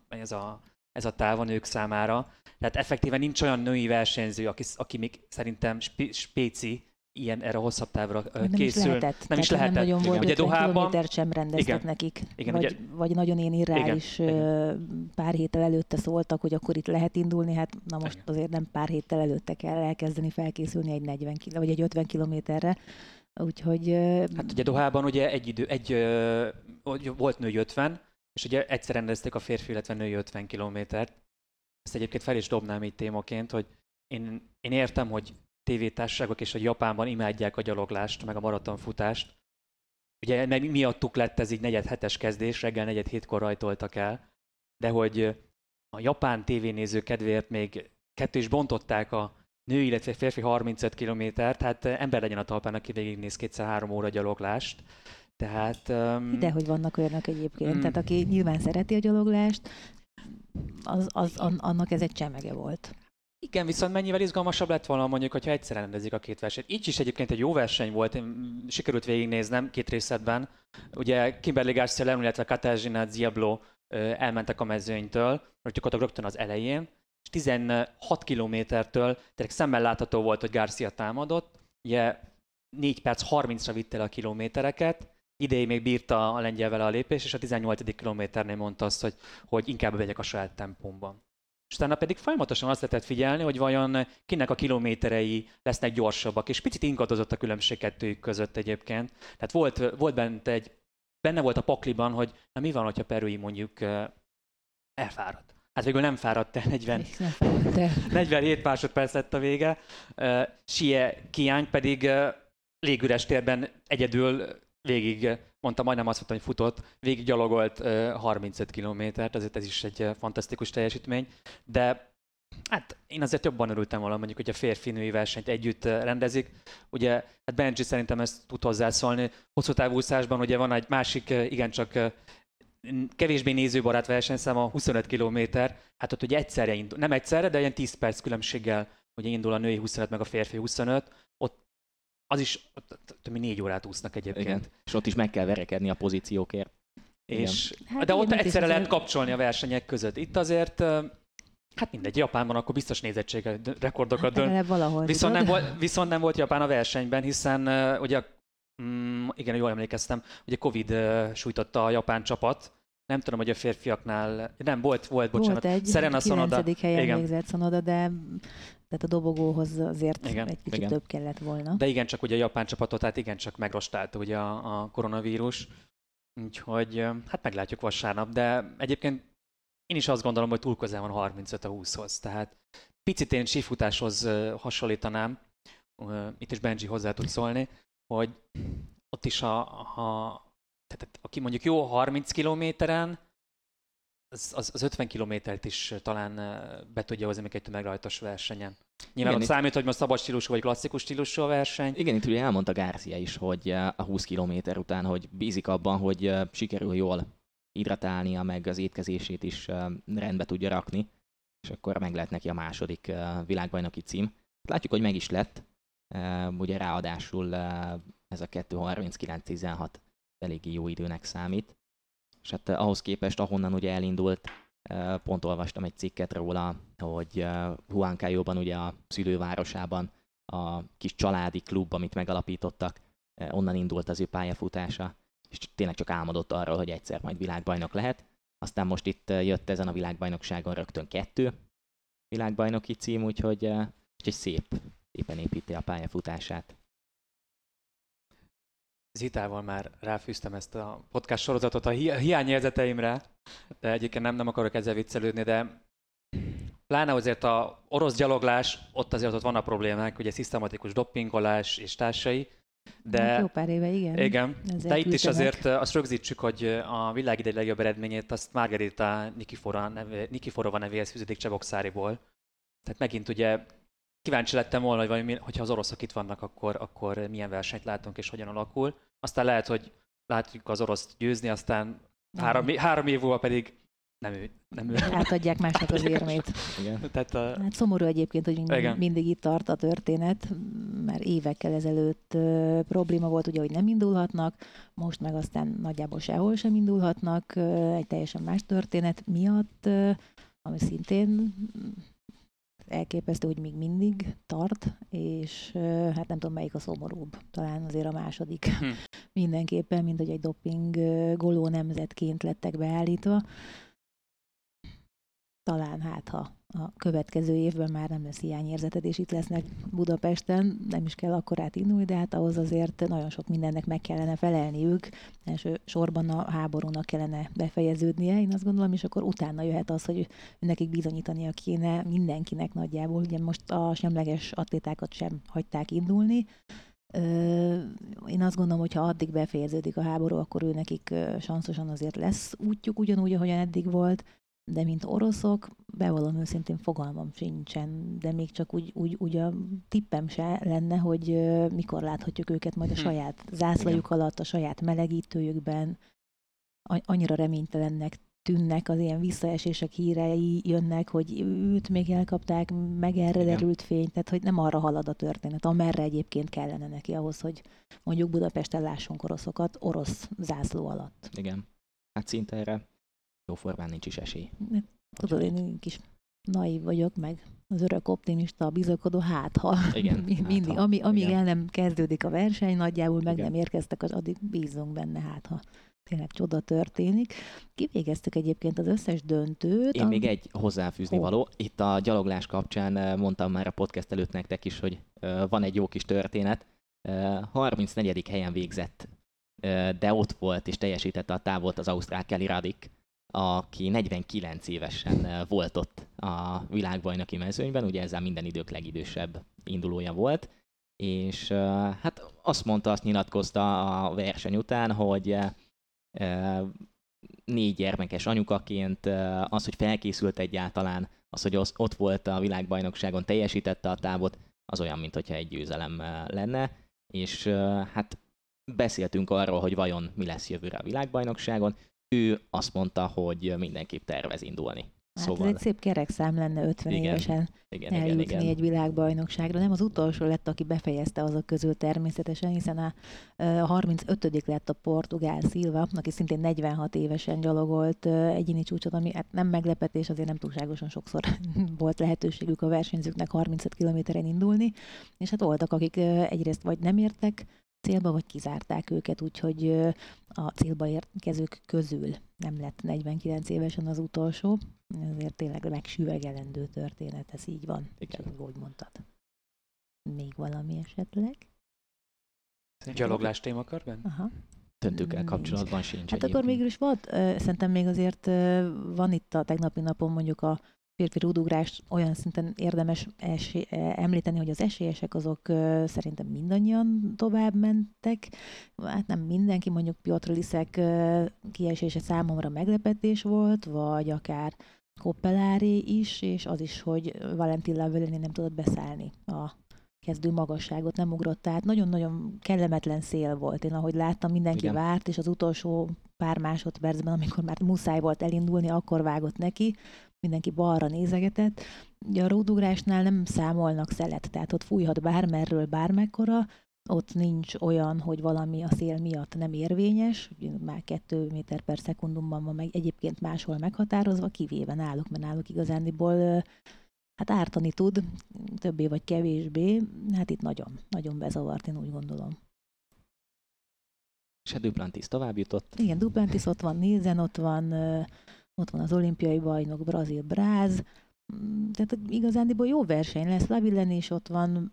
ez a táv a nők számára. Tehát effektíven nincs olyan női versenyző, aki még szerintem spéci, ilyen erre hosszabb távra készül. Nem is lehetett. Nem nagyon volt, hogy 50 kilométert sem rendeztek nekik. Igen, vagy nagyon én irreális pár héttel előtte szóltak, hogy akkor itt lehet indulni, hát na most azért nem pár héttel előtte kell elkezdeni felkészülni egy 40 vagy egy 50 kilométerre. Úgyhogy... Hát ugye Dohában ugye volt női 50, és ugye egyszer rendezték a férfi, illetve női 50 kilométert. Ezt egyébként fel is dobnám így témaként, hogy én értem, hogy tévétársaságok és a Japánban imádják a gyaloglást, meg a maratonfutást. Ugye meg miattuk lett ez így 4/7-es kezdés, reggel 4/7-kor rajtoltak el, de hogy a japán tévénéző kedvéért még kettő is bontották a nő, illetve férfi 35 kilométert, hát ember legyen a talpán, aki végignéz 2-3 óra gyaloglást. Tehát... Idehogy vannak olyanok egyébként, tehát aki nyilván szereti a gyaloglást, annak ez egy csemege volt. Igen, viszont mennyivel izgalmasabb lett volna mondjuk, hogyha egyszer rendezik a két versenyt. Így is egyébként egy jó verseny volt, sikerült végignéznem két részletben. Ugye Kimberly García León, illetve Katarzyna Diablo elmentek a mezőnytől, rögtön az elején, és 16 kilométertől tényleg szemmel látható volt, hogy Garcia támadott. Ugye 4 perc 30-ra vitt el a kilométereket, ideig még bírta a lengyel vele a lépés, és a 18. kilométernél mondta azt, hogy inkább megyek a saját tempómban. És utána pedig folyamatosan azt lehetett figyelni, hogy vajon kinek a kilométerei lesznek gyorsabbak, és picit ingadozott a különbség kettőjük között egyébként. Tehát volt benne volt a pakliban, hogy na mi van, hogyha Perui mondjuk elfárad. Hát végül nem fáradt el, 47 másodperc lett a vége. Sie Kiány pedig légüres térben egyedül végig, majdnem azt mondtam, hogy futott, végig gyalogolt 35 kilométert, azért ez is egy fantasztikus teljesítmény, de hát én azért jobban örültem volna, mondjuk, hogy a férfi-női versenyt együtt rendezik. Ugye, hát Benji szerintem ezt tud hozzászólni, hosszú távúszásban ugye van egy másik, igencsak kevésbé nézőbarát versenyszám, a 25 kilométer, hát ott ugye egyszerre indul, nem egyszerre, de ilyen 10 perc különbséggel ugye indul a női 25 meg a férfi 25, ott az is, több mint 4 órát úsznak egyébként. Igen. És ott is meg kell verekedni a pozíciókért. És, hát de ott egyszerre lehet kapcsolni a versenyek között. Itt azért, hát mindegy, Japánban akkor biztos nézettséggel rekordokat dönt. Viszont nem volt Japán a versenyben, hiszen ugye, igen, jól emlékeztem, ugye Covid sújtotta a japán csapat. Nem tudom, hogy a férfiaknál, nem, volt bocsánat. Serena Sonoda. 9. helyen végzett Sonoda, de tehát a dobogóhoz azért egy kicsit több kellett volna. De igen, csak ugye a japán csapatot, hát igen, csak megrostálta ugye a koronavírus. Úgyhogy hát meglátjuk vasárnap, de egyébként én is azt gondolom, hogy túl közel van 35 a 20-hoz. Tehát picit én sífutáshoz hasonlítanám, itt is Benji hozzá tud szólni, hogy ott is tehát aki mondjuk jó 30 kilométeren, az 50 kilométert is talán be tudja hozni még egy tömegrajtos versenyen. Nyilván ott számít, hogy most szabad stílusú vagy klasszikus stílusú a verseny. Igen, itt ugye elmondta Garcia is, hogy a 20 kilométer után, hogy bízik abban, hogy sikerül jól hidratálnia, meg az étkezését is rendbe tudja rakni, és akkor meg lehet neki a második világbajnoki cím. Látjuk, hogy meg is lett, ugye ráadásul ez a 2:39.16 eléggé jó időnek számít. És hát ahhoz képest, ahonnan ugye elindult, pont olvastam egy cikket róla, hogy Huancayoban, ugye a szülővárosában a kis családi klub, amit megalapítottak, onnan indult az ő pályafutása, és tényleg csak álmodott arról, hogy egyszer majd világbajnok lehet. Aztán most itt jött ezen a világbajnokságon rögtön 2 világbajnoki cím, úgyhogy szépen építi a pályafutását. Zitával már ráfűztem ezt a podcast sorozatot a hiányérzeteimre, de egyébként nem akarok ezzel viccelődni, de pláne azért a orosz gyaloglás, ott vannak problémák, ugye szisztematikus doppingolás és társai, de jó pár éve, igen. De itt is azért azt rögzítsük, hogy a világ idei legjobb eredményét azt Margarita Nikiforova nevéhez fűződik Csehországból. Tehát megint ugye kíváncsi lettem volna, hogyha az oroszok itt vannak, akkor milyen versenyt látunk és hogyan alakul. Aztán lehet, hogy látjuk az oroszt győzni, aztán 3 év múlva pedig nem ő. Átadják másnak az érmét. Igen. Tehát szomorú egyébként, hogy mindig itt tart a történet, mert évekkel ezelőtt probléma volt, ugye, hogy nem indulhatnak, most meg aztán nagyjából sehol sem indulhatnak, egy teljesen más történet miatt, ami szintén elképesztő, hogy még mindig tart, és hát nem tudom, melyik a szomorúbb. Talán azért a második mindenképpen, mint hogy egy doppingoló nemzetként lettek beállítva. Talán ha a következő évben már nem lesz hiányérzeted, és itt lesznek Budapesten, nem is kell akkorát indulni, de hát ahhoz azért nagyon sok mindennek meg kellene felelniük. Elsősorban a háborúnak kellene befejeződnie, én azt gondolom, és akkor utána jöhet az, hogy nekik bizonyítania kéne mindenkinek nagyjából. Ugye most a semleges atlétákat sem hagyták indulni. Én azt gondolom, hogy ha addig befejeződik a háború, akkor ő nekik sanszosan azért lesz útjuk, ugyanúgy, ahogyan eddig volt. De mint oroszok, bevallom őszintén, fogalmam sincsen, de még csak úgy a tippem se lenne, hogy mikor láthatjuk őket majd a saját zászlajuk alatt, a saját melegítőjükben. Annyira reménytelennek tűnnek, az ilyen visszaesések hírei jönnek, hogy őt még elkapták, meg erre derült fény, tehát hogy nem arra halad a történet, amerre egyébként kellene neki ahhoz, hogy mondjuk Budapesten lássunk oroszokat orosz zászló alatt. Igen, hát szinte erre jóformán nincs is esély. Tudod, én kis naív vagyok, meg az örök optimista, a bizakodó, mindig. Amíg el nem kezdődik a verseny, nagyjából meg nem érkeztek, addig bízunk benne, ha tényleg csoda történik. Kivégeztük egyébként az összes döntőt. Én még egy hozzáfűzni való. Itt a gyaloglás kapcsán mondtam már a podcast előtt nektek is, hogy van egy jó kis történet. 34. helyen végzett, de ott volt és teljesítette a távolt az ausztrál Kelly Radik, aki 49 évesen volt ott a világbajnoki mezőnyben, ugye ezzel minden idők legidősebb indulója volt, és hát azt mondta, azt nyilatkozta a verseny után, hogy 4 gyermekes anyukaként az, hogy felkészült egyáltalán, az, hogy ott volt a világbajnokságon, teljesítette a távot, az olyan, mintha egy győzelem lenne, és hát beszéltünk arról, hogy vajon mi lesz jövőre a világbajnokságon. Ő azt mondta, hogy mindenképp tervez indulni. Hát szóval... ez egy szép kerekszám lenne 50 évesen eljutni egy világbajnokságra. Nem az utolsó lett, aki befejezte azok közül természetesen, hiszen a 35. lett a portugál Silva, aki szintén 46 évesen gyalogolt egyéni csúcsot, ami hát nem meglepetés, azért nem túlságosan sokszor volt lehetőségük a versenyzőknek 35 kilométeren indulni, és hát voltak, akik egyrészt vagy nem értek célba, vagy kizárták őket, úgyhogy a célba érkezők közül nem lett 49 évesen az utolsó, ezért tényleg megsüvegelendő történet, ez így van. Igen. Úgy mondtad. Még valami esetleg? Gyaloglás témakörben? Aha. Döntőkkel kapcsolatban sincs. Hát akkor mégis volt, szerintem még azért van itt a tegnapi napon mondjuk a férfi rúdugrást olyan szinten érdemes említeni, hogy az esélyesek azok szerintem mindannyian tovább mentek. Hát nem mindenki, mondjuk Piotr Liszek kiesése számomra meglepetés volt, vagy akár Koppelári is, és az is, hogy Valentin Lavillenie nem tudott beszállni a kezdő magasságot, nem ugrott, tehát nagyon-nagyon kellemetlen szél volt. Én ahogy láttam, mindenki várt, és az utolsó pár másodpercben, amikor már muszáj volt elindulni, akkor vágott neki. Mindenki balra nézegetett. Ugye a rúdugrásnál nem számolnak szelet, tehát ott fújhat bármerről bármekkora, ott nincs olyan, hogy valami a szél miatt nem érvényes, már 2 méter per szekundumban van meg egyébként máshol meghatározva, kivéve náluk, mert náluk igazándiból hát ártani tud, többé vagy kevésbé, hát itt nagyon bezavart, én úgy gondolom. És a Duplantis tovább jutott. Igen, Duplantis ott van, Nielsen ott van, Ott van az olimpiai bajnok brazil Bráz, tehát igazándiból jó verseny lesz. Lavillenie is ott van,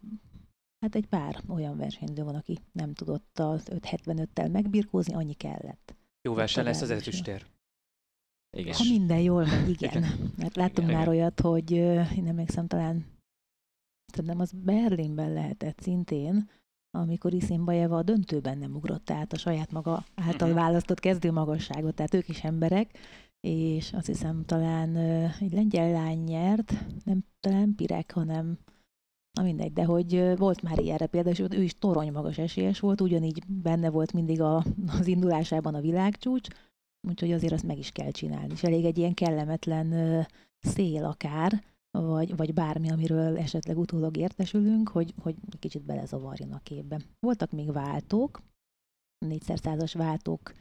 hát egy pár olyan versenyző van, aki nem tudott az 5.75-tel megbirkózni, annyi kellett. Jó verseny lesz az ezüstér. Igen. Ha minden jól megy, igen. Mert láttunk már olyat, hogy én emlékszem, szerintem az Berlinben lehetett szintén, amikor Iszínbajeva a döntőben nem ugrott át a saját maga által választott kezdőmagasságot, tehát ők is emberek, és azt hiszem talán egy lengyel lány nyert, nem talán Pirek, hanem na mindegy, de hogy volt már ilyenre példa, és ő is toronymagas esélyes volt, ugyanígy benne volt mindig az indulásában a világcsúcs, úgyhogy azért azt meg is kell csinálni. És elég egy ilyen kellemetlen szél akár, vagy bármi, amiről esetleg utólag értesülünk, hogy kicsit belezavarjon a képbe. Voltak még váltók, 4x100-as váltók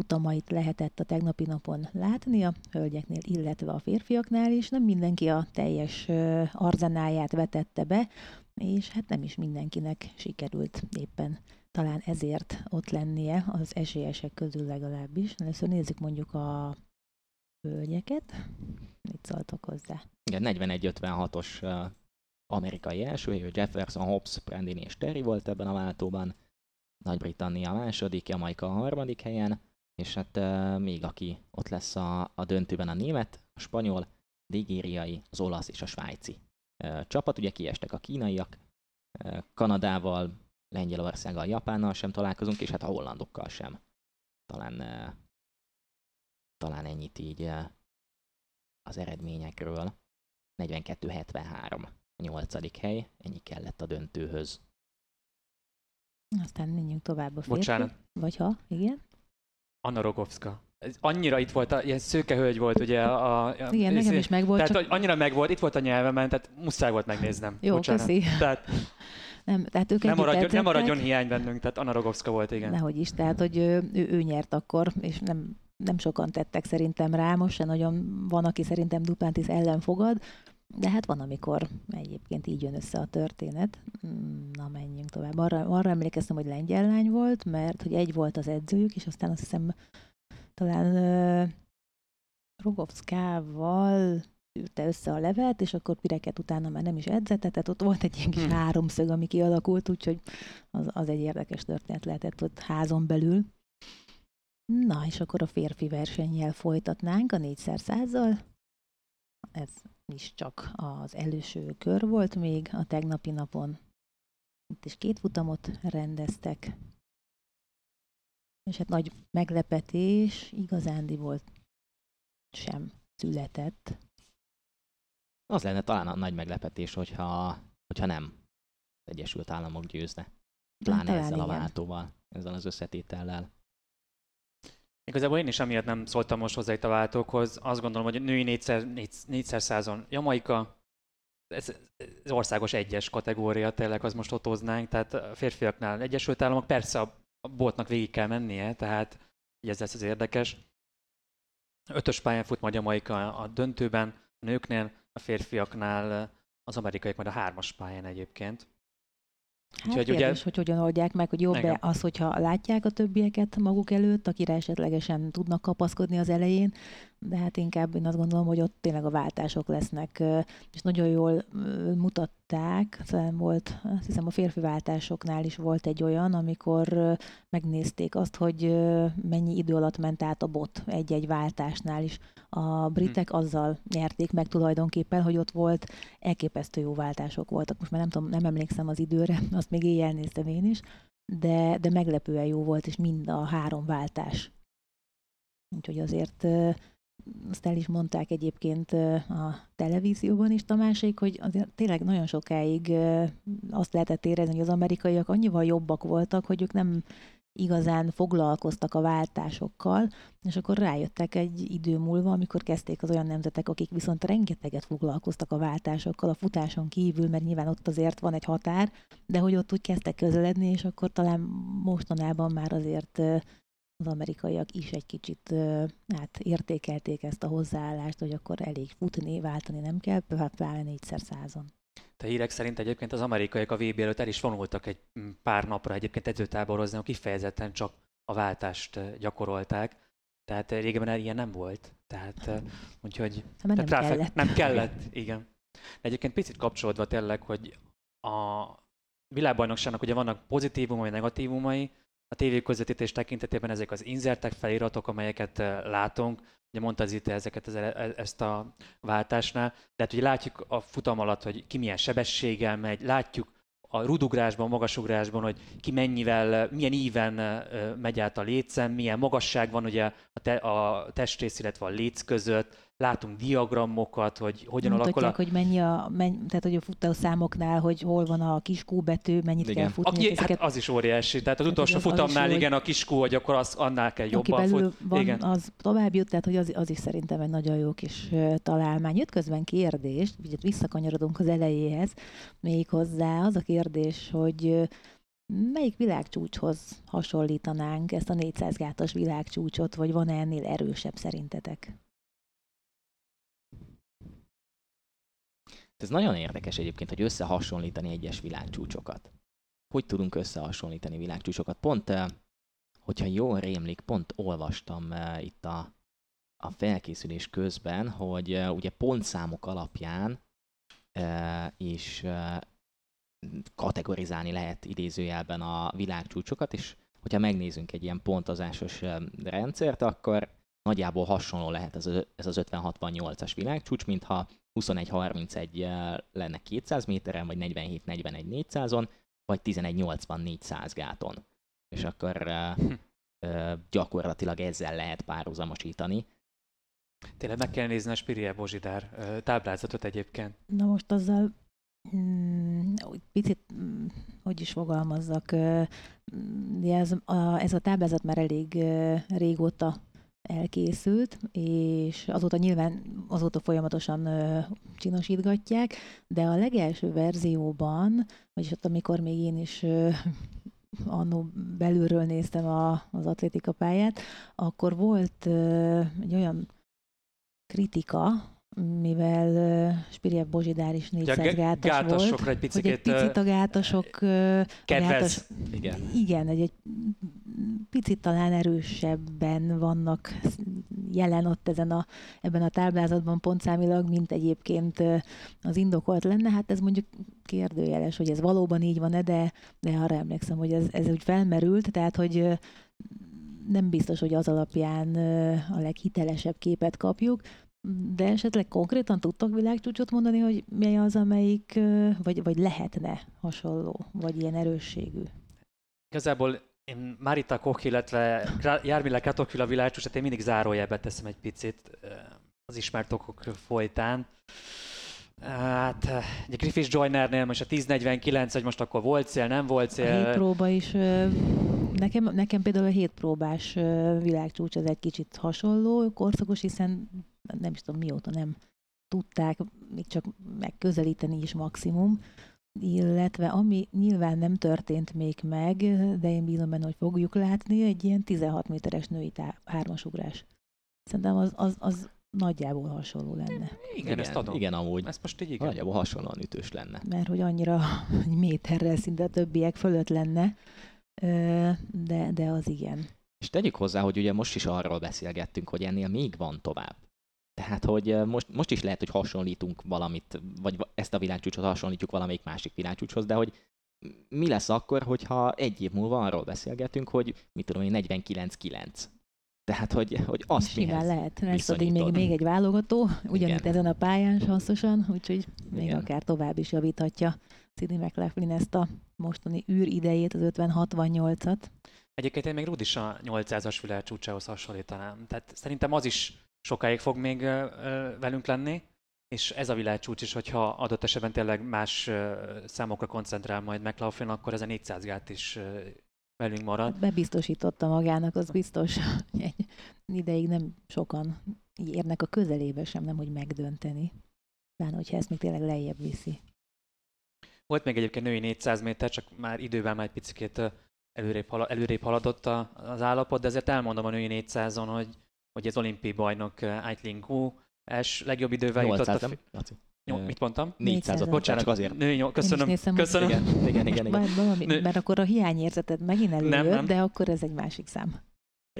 utamait lehetett a tegnapi napon látni, a hölgyeknél, illetve a férfiaknál is. Nem mindenki a teljes arzenáját vetette be, és hát nem is mindenkinek sikerült éppen talán ezért ott lennie az esélyesek közül legalábbis. Először nézzük mondjuk a hölgyeket. Mit szóltok hozzá? Igen, 41-56-os amerikai első, Jefferson, Hobbs, Prandini és Terry volt ebben a váltóban. Nagy-Britannia a második, Jamaika a harmadik helyen, és hát még aki ott lesz a döntőben a német, a spanyol, nigériai, az olasz és a svájci csapat. Ugye kiestek a kínaiak, Kanadával, Lengyelországgal, Japánnal sem találkozunk, és hát a hollandokkal sem. Talán ennyit így az eredményekről. 42-73 a 8. hely, ennyi kellett a döntőhöz. Aztán menjünk tovább a férfi. Bocsánat. Vagy ha, igen. Anna Rogovska. Ez annyira itt volt, ilyen szőke hölgy volt, ugye. Igen, nekem is megvolt. Tehát annyira megvolt, itt volt a nyelvemen, tehát muszáj volt megnéznem. Jó, bocsánat. Köszi. Tehát, nem maradjon hiány bennünk, tehát Anna Rogovska volt, igen. Nehogy is, tehát hogy ő nyert akkor, és nem sokan tettek szerintem rá, most se nagyon van, aki szerintem Duplantis ellen fogad, de hát van, amikor egyébként így jön össze a történet. Na, menjünk tovább. Arra emlékeztem, hogy lengyel lány volt, mert hogy egy volt az edzőjük, és aztán azt hiszem talán Rogovszkával űrte össze a levet, és akkor Pireket utána már nem is edzett, tehát ott volt egy ilyen kis háromszög, ami kialakult, úgyhogy az egy érdekes történet lehetett ott házon belül. Na, és akkor a férfi versennyel folytatnánk, a 4x100-zal. Ez is csak az előső kör volt még a tegnapi napon. Itt is 2 futamot rendeztek. És hát nagy meglepetés igazándiból sem született. Az lenne talán a nagy meglepetés, hogyha nem az Egyesült Államok győzne. Pláne ezzel a váltóval, ezzel az összetétellel. Igazából én is amiatt nem szóltam most hozzá itt a váltókhoz. Azt gondolom, hogy a női 4x100-on Jamaika, ez országos egyes kategória, tényleg az most otoznánk, tehát a férfiaknál Egyesült Államok, persze a boltnak végig kell mennie, tehát így ez lesz az érdekes. 5-ös pályán fut majd Jamaika a döntőben, a nőknél, a férfiaknál az amerikaiak majd a 3-as pályán egyébként. Hát úgyhogy kérdés, ugye... hogy hogyan oldják meg, hogy jobb-e az, hogyha látják a többieket maguk előtt, akire esetlegesen tudnak kapaszkodni az elején, de hát inkább én azt gondolom, hogy ott tényleg a váltások lesznek, és nagyon jól mutatták, talán volt, azt hiszem a férfi váltásoknál is volt egy olyan, amikor megnézték azt, hogy mennyi idő alatt ment át a bot egy-egy váltásnál is. A britek azzal nyerték meg tulajdonképpen, hogy ott volt, elképesztő jó váltások voltak. Most már nem tudom, nem emlékszem az időre, azt még éjjel néztem én is, de meglepően jó volt, és mind a 3 váltás. Úgyhogy azért azt el is mondták egyébként a televízióban is, Tamásik, hogy azért tényleg nagyon sokáig azt lehetett érezni, hogy az amerikaiak annyival jobbak voltak, hogy ők nem igazán foglalkoztak a váltásokkal, és akkor rájöttek egy idő múlva, amikor kezdték az olyan nemzetek, akik viszont rengeteget foglalkoztak a váltásokkal, a futáson kívül, mert nyilván ott azért van egy határ, de hogy ott úgy kezdtek közeledni, és akkor talán mostanában már azért az amerikaiak is egy kicsit értékelték ezt a hozzáállást, hogy akkor elég futni, váltani nem kell, pláne 4x100-on. A hírek szerint egyébként az amerikaiak a VB előtt el is vonultak egy pár napra egyébként edzőtáborozni, kifejezetten csak a váltást gyakorolták. Tehát régebben ilyen nem volt. Tehát úgyhogy nem kellett. Nem kellett, igen. De egyébként picit kapcsolódva tényleg, hogy a világbajnokságnak ugye vannak pozitívumai, negatívumai, a tévéközvetítés tekintetében ezek az inzertek, feliratok, amelyeket látunk, ugye mondta az itt ezeket ezt a váltásnál, de hát ugye látjuk a futam alatt, hogy ki milyen sebességgel megy, látjuk a rudugrásban, magasugrásban, hogy ki mennyivel, milyen íven megy át a lécen, milyen magasság van ugye a testrész, illetve a léc között, látunk diagramokat, hogy hogyan alakul. Mutatják, hogy tehát hogy a futószámoknál, hogy hol van a kiskú betű, mennyit igen. kell futni. Aki, ezeket... hát az is óriási. Tehát az utolsó futamnál igen, hogy... a kiskú, hogy akkor az, annál kell jobban futni. Igen. Az tovább jut, tehát hogy az is szerintem egy nagyon jó kis találmány. Jött közben kérdés, ugye visszakanyarodunk az elejéhez, méghozzá az a kérdés, hogy melyik világcsúcshoz hasonlítanánk ezt a 400 gátos világcsúcsot, vagy van-e ennél erősebb szerintetek? Ez nagyon érdekes egyébként, hogy összehasonlítani egyes világcsúcsokat. Hogy tudunk összehasonlítani világcsúcsokat? Pont, hogyha jól rémlik, pont olvastam itt a felkészülés közben, hogy ugye pontszámok alapján is kategorizálni lehet idézőjelben a világcsúcsokat, és hogyha megnézünk egy ilyen pontozásos rendszert, akkor nagyjából hasonló lehet ez az 50-68-as világcsúcs, mintha 21-31 lenne 200 méteren, vagy 47-41 400-on, vagy 11-84 100 gáton. És akkor gyakorlatilag ezzel lehet párhuzamosítani. Tényleg meg kell nézni a Spiriel Bozsidár táblázatot egyébként. Na most azzal picit, hogy is fogalmazzak, ez a táblázat már elég régóta elkészült, és azóta nyilván folyamatosan csinosítgatják, de a legelső verzióban, vagyis ott, amikor még én is annó belülről néztem az atlétika pályát, akkor volt egy olyan kritika, mivel Spiriev Bozsidár is 400 gátos volt, hogy egy picit a gátosok... Igen, egy picit talán erősebben vannak jelen ott ebben a táblázatban pontszámilag, mint egyébként az indokolt lenne. Hát ez mondjuk kérdőjeles, hogy ez valóban így van-e, de arra emlékszem, hogy ez úgy felmerült, tehát hogy nem biztos, hogy az alapján a leghitelesebb képet kapjuk. De esetleg konkrétan tudtok világcsúcsot mondani, hogy mi az, amelyik, vagy lehetne hasonló, vagy ilyen erősségű? Igazából én Marita Koch, illetve Jarmila Katokvila világcsúcsot én mindig zárójelbe teszem egy picit az ismert okok folytán. Hát, ugye Griffiths Joynernél most a 10.49, hogy most akkor volt cél, nem volt cél. A hétpróba is, nekem például a hétpróbás világcsúcs az egy kicsit hasonló korszakos, hiszen nem is tudom mióta nem tudták még csak megközelíteni is maximum, illetve ami nyilván nem történt még meg, de én bízom benne, hogy fogjuk látni, egy ilyen 16 méteres női hármasugrás. Szerintem az nagyjából hasonló lenne. Igen, ezt adom. Igen, amúgy. Ez most így igen. Nagyjából hasonlóan ütős lenne. Mert hogy annyira egy méterrel szinte a többiek fölött lenne, de az igen. És tegyük hozzá, hogy ugye most is arról beszélgettünk, hogy ennél még van tovább. Tehát, hogy most is lehet, hogy hasonlítunk valamit, vagy ezt a világcsúcsot hasonlítjuk valamelyik másik világcsúcshoz, de hogy mi lesz akkor, hogyha egy év múlva arról beszélgetünk, hogy mit tudom én, 49-9. Tehát, hogy azt mihez lehet. Lesz addig még egy válogató, ugyanitt ezen a pályán sanszosan, úgyhogy még igen. akár tovább is javíthatja Sydney McLaughlin ezt a mostani űridejét, az 50-68-at. Egyébként én még Rudi is a 800-as világcsúcsához hasonlítanám. Tehát szerintem az is sokáig fog még velünk lenni, és ez a világcsúcs is, hogyha adott esetben tényleg más számokra koncentrál majd McLaughlin, akkor ez a 400 gát is velünk marad. Bebiztosította magának, az biztos. Ideig nem sokan érnek a közelébe sem, nem úgy megdönteni. Bár hogyha ezt még tényleg lejjebb viszi. Volt még egyébként női 400 méter, csak már idővel már egy picit előrébb haladott az állapot, de ezért elmondom a női 400-on, hogy az olimpiai bajnok Aitling Hu legjobb idővel jutott a... Mit mondtam? 400-ot. Bocsánat, csak azért. Köszönöm. Igen. Valami, mert akkor a hiányérzeted megint előjött, de akkor ez egy másik szám.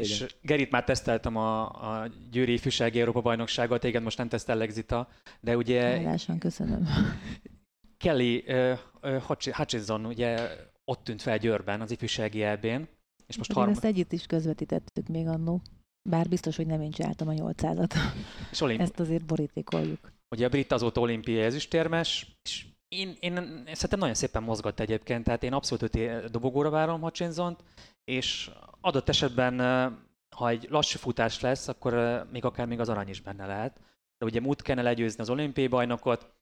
És Gerit már teszteltem a Győri Ifjúsági Európa-bajnoksággal, téged most nem tesztellek, Zita, de ugye... Hálásan köszönöm. Kelly Hutchison ugye ott tűnt fel Győrben, az ifjúsági EB-n. És most ezt együtt is közvetítettük még annó, bár biztos, hogy nem én csináltam a 800-at. Ezt azért borítékoljuk. Ugye a brit azóta olimpiai ezüstérmes, és én szerintem nagyon szépen mozgott egyébként, tehát én abszolút dobogóra várom Hutchinson-t, és adott esetben, ha egy lassú futás lesz, akkor még akár még az arany is benne lehet. De ugye múlt kellene legyőzni az olimpiai bajnokot,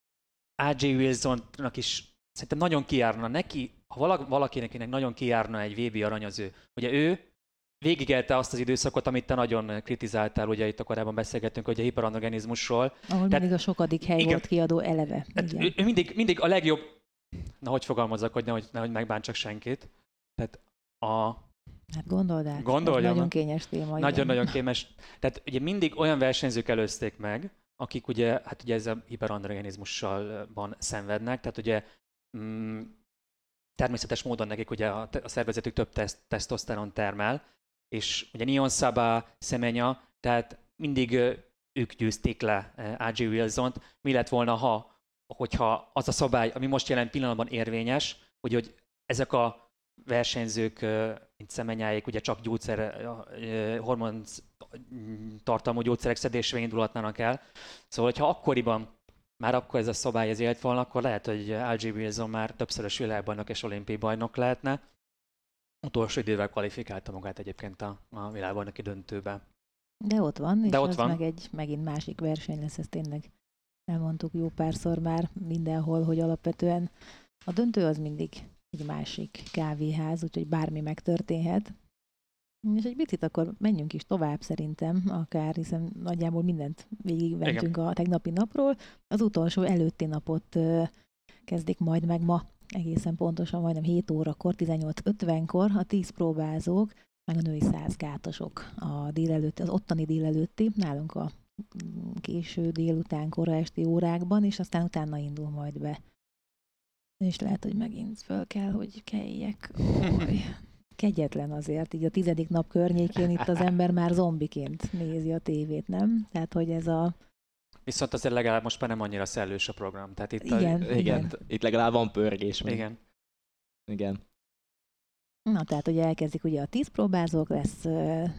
AJ Wilsonnak is szerintem nagyon kijárna neki, ha valakinek nagyon kijárna egy VB arany az ő. Ugye ő végigelte azt az időszakot, amit te nagyon kritizáltál, ugye itt korábban beszélgettünk ugye a hiperandrogenizmusról. Ahol mindig a sokadik hely igen, volt kiadó eleve. Ő mindig a legjobb, na hogy fogalmazzak, hogy nehogy megbántsak senkit. Tehát hát gondold át, nagyon kényes téma. Nagyon-nagyon kényes. Tehát ugye mindig olyan versenyzők előzték meg, akik ugye, hát ugye ezzel a hiperandrogenizmussalban szenvednek, tehát ugye természetes módon nekik ugye a szervezetük több tesztoszteron termel, és ugye Nyon Szabá, Semenya, tehát mindig ők győzték le AJ Wilsont. Mi lett volna, hogyha az a szabály, ami most jelen pillanatban érvényes, hogy ezek a versenyzők, mint Semenyáék, ugye csak hormon tartalmú gyógyszerek szedésre indulhatnának el. Szóval, hogyha akkoriban már akkor ez a szabály az élt volna, akkor lehet, hogy AJ Wilson már többszörös világbajnok és olimpiai bajnok lehetne. Utolsó idővel kvalifikálta magát egyébként a világbajnoki döntőbe. De ott van, és ott van. Meg megint másik verseny lesz, ezt tényleg elmondtuk jó párszor már mindenhol, hogy alapvetően a döntő az mindig egy másik kávéház, úgyhogy bármi megtörténhet. És egy picit akkor menjünk is tovább szerintem, akár, hiszen nagyjából mindent végigventünk a tegnapi napról. Az utolsó előtti napot kezdik majd meg ma, egészen pontosan majdnem 7 órakor, 18:50-kor a 10 próbázók, meg a női 100 gátosok az ottani délelőtti, nálunk a késő délután, kora esti órákban, és aztán utána indul majd be. És lehet, hogy megint föl kell, hogy kelljek. Kegyetlen azért, így a 10. nap környékén itt az ember már zombiként nézi a tévét, nem? Tehát, hogy ez a... Viszont azért legalább most már nem annyira szellős a program. Tehát itt igen. Itt legalább van pörgés. Igen. Na, tehát ugye elkezdik ugye a 10 próbázók, lesz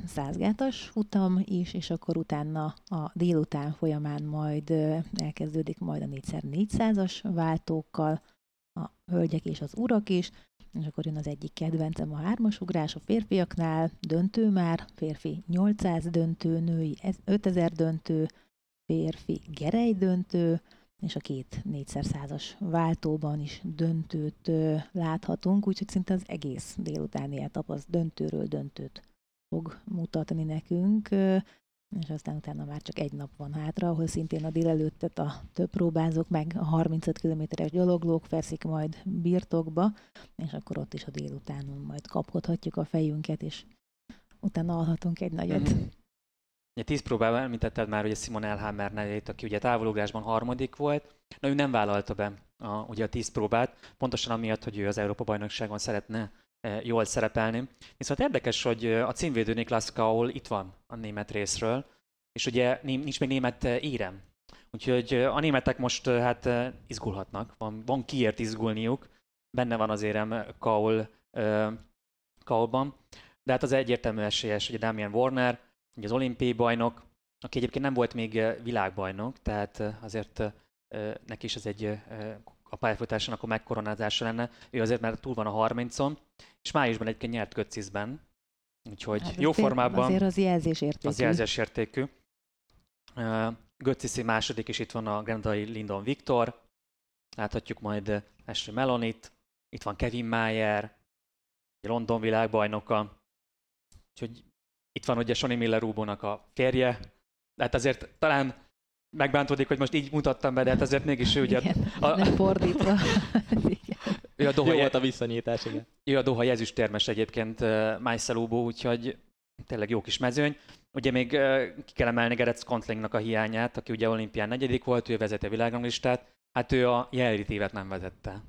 100 gátas futam is, és akkor utána a délután folyamán majd elkezdődik majd a 4x400-as váltókkal, a hölgyek és az urak is, és akkor jön az egyik kedvencem, a 3-as ugrás a férfiaknál, döntő már, férfi 800 döntő, női 5000 döntő, férfi gerej döntő, és a két 4x100-as váltóban is döntőt láthatunk, úgyhogy szinte az egész délutáni etap az döntőről döntőt fog mutatni nekünk, és aztán utána már csak egy nap van hátra, ahol szintén a délelőttet a több próbázók meg a 35 kilométeres gyaloglók feszik majd birtokba, és akkor ott is a délutánon majd kapkodhatjuk a fejünket, és utána alhatunk egy nagyot. Ugye 10 próbában említetted már, hogy a Simon Elhammer nevét, aki ugye távolugrásban 3. volt, na ő nem vállalta be ugye a 10 próbát, pontosan amiatt, hogy ő az Európa-bajnokságon szeretne jól szerepelni. Viszont érdekes, hogy a címvédő Niklas Kaul itt van a német részről, és ugye nincs még német érem. Úgyhogy a németek most hát izgulhatnak, van kiért izgulniuk, benne van az érem Kaulban, de hát az egyértelmű esélyes, hogy Damian Warner, ugye az olimpiai bajnok, aki egyébként nem volt még világbajnok, tehát azért neki is ez egy a pályafutáson akkor megkoronázása lenne. Ő azért már túl van a 30-on, és májusban egyébként nyert Kötszizben, úgyhogy hát jó formában. Azért az jelzésértékű. Götziszi második, és itt van a grenadai Lyndon Viktor. Láthatjuk majd Ashley Melonit. Itt van Kevin Mayer, London világbajnoka. Úgyhogy itt van ugye Sonny Miller Rubónak a férje. Tehát azért talán megbántódik, hogy most így mutattam be, de hát azért mégis ő ugye... Igen, nem fordítva. Ő a Doha, jó volt a visszanyítás, igen. Ő a Doha ezüstérmes egyébként, Maisel Ubo, úgyhogy tényleg jó kis mezőny. Ugye még ki kell emelni Gerett Scontlingnak a hiányát, aki ugye olimpián 4. volt, ő vezeti a világranglistát, Hát ő a jelenlétévet nem vezette.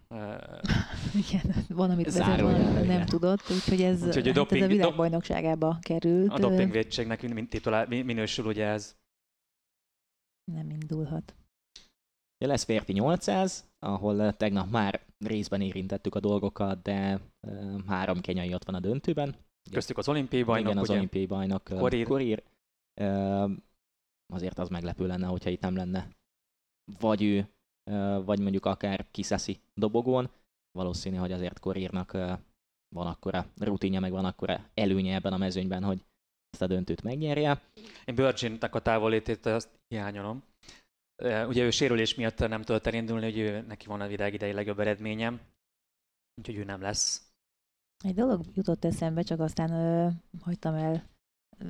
Igen, van, amit vezet, van, nem tudott, úgyhogy ez a világbajnokságába került. A dopingvédségnek minősül ugye ez. Nem indulhat. Ja, lesz férfi 800, ahol tegnap már részben érintettük a dolgokat, de 3 kenyai ott van a döntőben. Köztük az olimpiai bajnok. Igen, az olimpiai bajnok Korir. Azért az meglepő lenne, hogyha itt nem lenne. Vagy ő, vagy mondjuk akár Kisasi dobogón. Valószínű, hogy azért Korirnak van akkora rutinja, meg van akkora előnye ebben a mezőnyben, hogy ezt a döntőt megnyerje. Én Virgin-nek a távollétét azt hiányolom. Ugye ő sérülés miatt nem tudott elindulni, hogy neki van a világidei legjobb eredménye, úgyhogy ő nem lesz. Egy dolog jutott eszembe, csak aztán hagytam el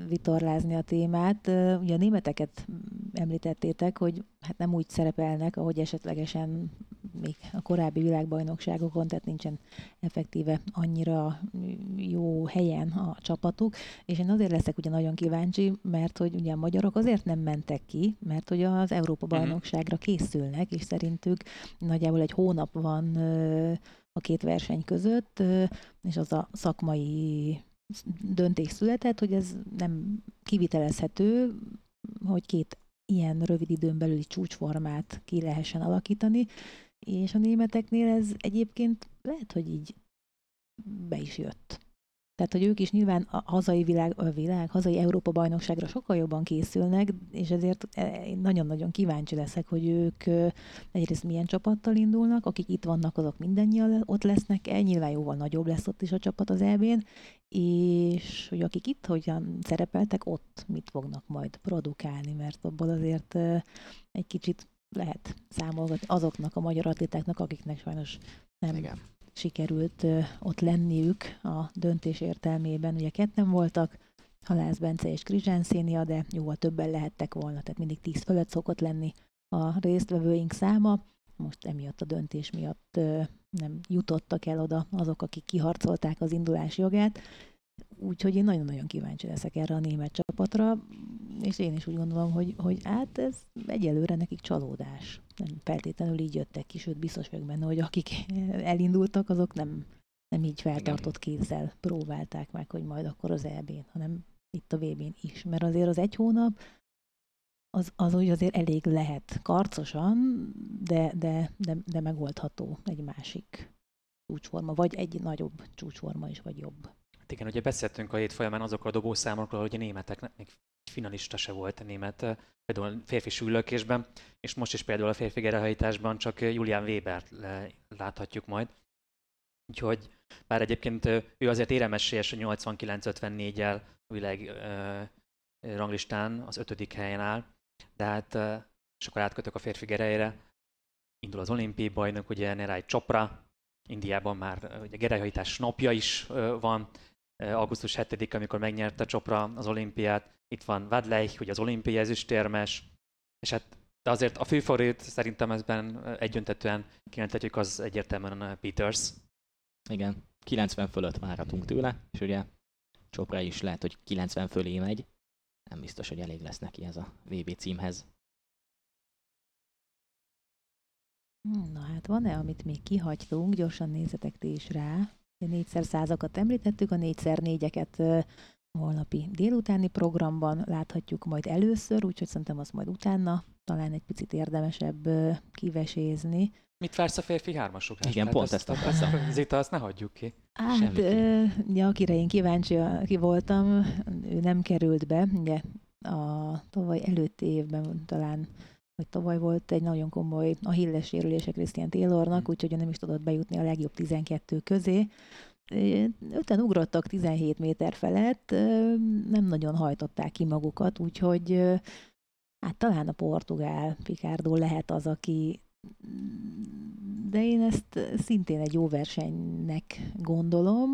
vitorlázni a témát. Ugye a németeket említettétek, hogy hát nem úgy szerepelnek, ahogy esetlegesen még a korábbi világbajnokságokon, tehát nincsen effektíve annyira jó helyen a csapatuk, és én azért leszek ugye nagyon kíváncsi, mert hogy ugye a magyarok azért nem mentek ki, mert hogy az Európa-bajnokságra készülnek, és szerintük nagyjából egy hónap van a két verseny között, és az a szakmai döntés született, hogy ez nem kivitelezhető, hogy két ilyen rövid időn belüli csúcsformát ki lehessen alakítani, és a németeknél ez egyébként lehet, hogy így be is jött. Tehát, hogy ők is nyilván a hazai hazai Európa-bajnokságra sokkal jobban készülnek, és ezért nagyon-nagyon kíváncsi leszek, hogy ők egyrészt milyen csapattal indulnak, akik itt vannak, azok mindannyian ott lesznek-e, nyilván jóval nagyobb lesz ott is a csapat az EB-n, és hogy akik itt hogyan szerepeltek, ott mit fognak majd produkálni, mert abból azért egy kicsit lehet számolgatni azoknak a magyar atlétáknak, akiknek sajnos nem... Igen. Sikerült ott lenniük a döntés értelmében. Ugye ketten voltak, Halász Bence és Krizsán Szénia, de jóval többen lehettek volna, tehát mindig 10 fölött szokott lenni a résztvevőink száma. Most emiatt a döntés miatt nem jutottak el oda azok, akik kiharcolták az indulás jogát. Úgyhogy én nagyon-nagyon kíváncsi leszek erre a német csapatra, és én is úgy gondolom, hogy hát ez egyelőre nekik csalódás. Nem feltétlenül így jöttek ki, sőt biztos vagyok benne, hogy akik elindultak, azok nem így feltartott kézzel próbálták meg, hogy majd akkor az EB-n, hanem itt a VB-n is. Mert azért az egy hónap, az úgy azért elég lehet karcosan, de megoldható egy másik csúcsforma, vagy egy nagyobb csúcsforma is, vagy jobb. Hát igen, ugye beszéltünk a hét folyamán azokról a dobószámokról, hogy a németeknek még finalista se volt a német, például a férfi súlylökésben, és most is például a férfi gerehajtásban csak Julian Webert láthatjuk majd. Úgyhogy, bár egyébként ő azért éremesélyes, a 89-54-jel a világ ranglistán az 5. helyen áll, de hát sokkal átkötök a férfi gerejre. Indul az olimpiai bajnok, ugye Neeraj Chopra, Indiában már ugye gerejhajtás napja is van, augusztus 7-ig, amikor megnyerte Chopra az olimpiát. Itt van Vadleich, ugye az olimpiai ezüstérmes, és hát de azért a főfavorit szerintem ezben egyöntetően kijelenthetjük, az egyértelműen Peters. Igen, 90 fölött várhatunk tőle, és ugye Chopra is lehet, hogy 90 fölé megy. Nem biztos, hogy elég lesz neki ez a VB címhez. Na hát van-e, amit még kihagytunk? Gyorsan nézzetek ti is rá. A 4x100-akat említettük, a 4x4-eket holnapi délutáni programban láthatjuk majd először, úgyhogy szerintem azt majd utána talán egy picit érdemesebb kivesézni. Mit vársz a férfi hármasokra? Igen, hát pont ezt Zita, azt ne hagyjuk ki. Hát, ja, akire én kíváncsi ki voltam, ő nem került be, ugye a tavaly előtti évben talán, hogy tavaly volt egy nagyon komoly Achilles sérülése Christian Taylornak, úgyhogy nem is tudott bejutni a legjobb 12 közé. 5-en ugrottak 17 méter felett, nem nagyon hajtották ki magukat, úgyhogy hát talán a portugál Pichardo lehet az, aki... De én ezt szintén egy jó versenynek gondolom.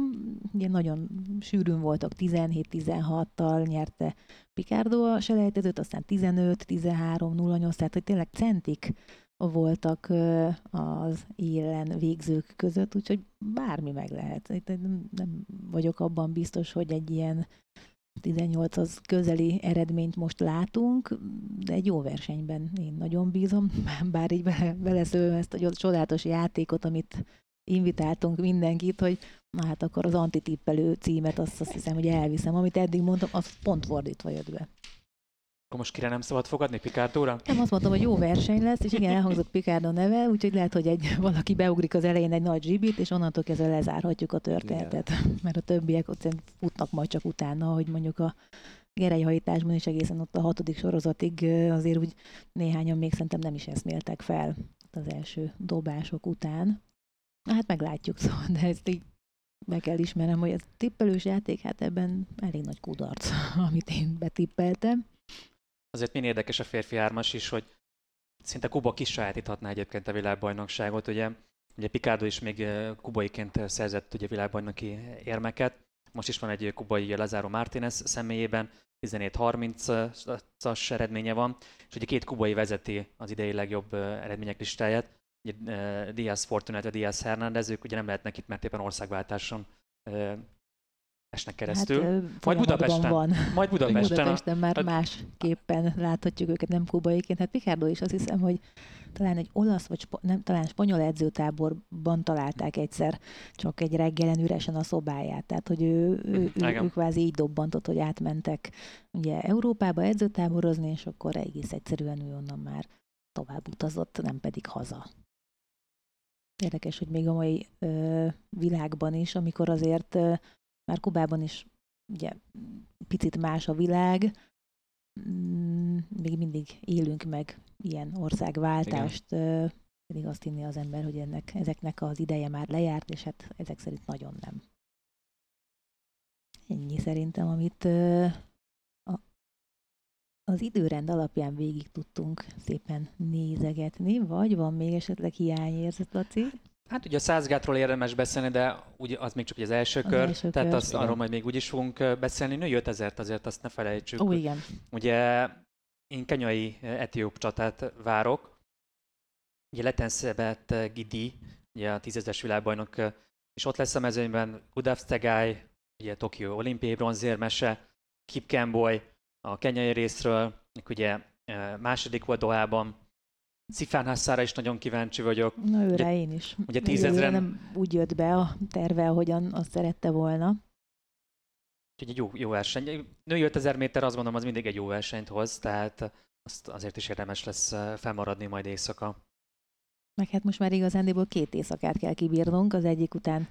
Ugye nagyon sűrűn voltak, 17-16-tal nyerte Pichardo a selejtezőt, aztán 15-13-08, tehát hogy tényleg centik voltak az élen végzők között, úgyhogy bármi meg lehet. Itt nem vagyok abban biztos, hogy egy ilyen 18-hoz közeli eredményt most látunk, de egy jó versenyben én nagyon bízom, bár így beleszövöm ezt a csodálatos játékot, amit invitáltunk mindenkit, hogy na hát akkor az antitippelő címet azt hiszem, hogy elviszem. Amit eddig mondtam, az pont fordítva jött be. Akkor most kire nem szabad fogadni, Pichardóra? Nem, azt mondtam, hogy jó verseny lesz, és igen, elhangzott Pichardo neve, úgyhogy lehet, hogy valaki beugrik az elején egy nagy zsibit, és onnantól kezdve lezárhatjuk a történetet. Igen. Mert a többiek ott futnak majd csak utána, hogy mondjuk a gerelyhajításban is egészen ott a 6. sorozatig azért úgy néhányan még szerintem nem is eszméltek fel az első dobások után. Hát meglátjuk, szóval, de ezt így meg kell ismernem, hogy ez tippelős játék, hát ebben elég nagy kudarc, amit én betippeltem. Azért milyen érdekes a férfi hármas is, hogy szinte Kuba kisajátíthatná egyébként a világbajnokságot, ugye Pichardo is még kubaiként szerzett ugye világbajnoki érmeket, most is van egy kubai Lazaro Martínez személyében, 17-30-as eredménye van, és ugye két kubai vezeti az idei legjobb eredmények listáját, ugye Diaz Fortuna, illetve Diaz Hernández, ők ugye nem lehetnek itt, mert éppen országváltáson esnek keresztül. Hát, Majd Budapesten. Budapesten már másképpen láthatjuk őket, nem kubaiként. Hát Pichardo is azt hiszem, hogy talán egy olasz, vagy talán spanyol edzőtáborban találták egyszer csak egy reggelen üresen a szobáját. Tehát, hogy ő kvázi így dobbantott, hogy átmentek ugye Európába edzőtáborozni, és akkor egész egyszerűen ő onnan már tovább utazott, nem pedig haza. Érdekes, hogy még a mai világban is, amikor azért már Kubában is ugye picit más a világ, még mindig élünk meg ilyen országváltást, pedig azt hinné az ember, hogy ezeknek az ideje már lejárt, és hát ezek szerint nagyon nem. Ennyi szerintem, amit az időrend alapján végig tudtunk szépen nézegetni, vagy van még esetleg hiányérzet, Laci? Hát ugye a 100 gátról érdemes beszélni, de ugye az még csak az első kör, tehát azt arról majd még úgy is fogunk beszélni. Női 5000-t azért azt ne felejtsük. Ó, igen. Ugye én kenyai etióp csatát várok. Ugye Letenszebet Gidi, ugye a 10.000-es világbajnok, és ott lesz a mezőnyben Gudaf Stegai, ugye Tokió olimpiai bronzérmese, Kip Kemboi a kenyai részről, ugye második volt Dohában. Szifán Hasszára is nagyon kíváncsi vagyok. Na őre ugye, én is. Ugye 10.000-en... nem úgy jött be a terve, ahogyan azt szerette volna. Úgyhogy egy jó verseny. Női 5000 méter azt gondolom, az mindig egy jó versenyt hoz, tehát azt azért is érdemes lesz felmaradni majd éjszaka. Meg hát most már igazándiból 2 éjszakát kell kibírnunk, az egyik után.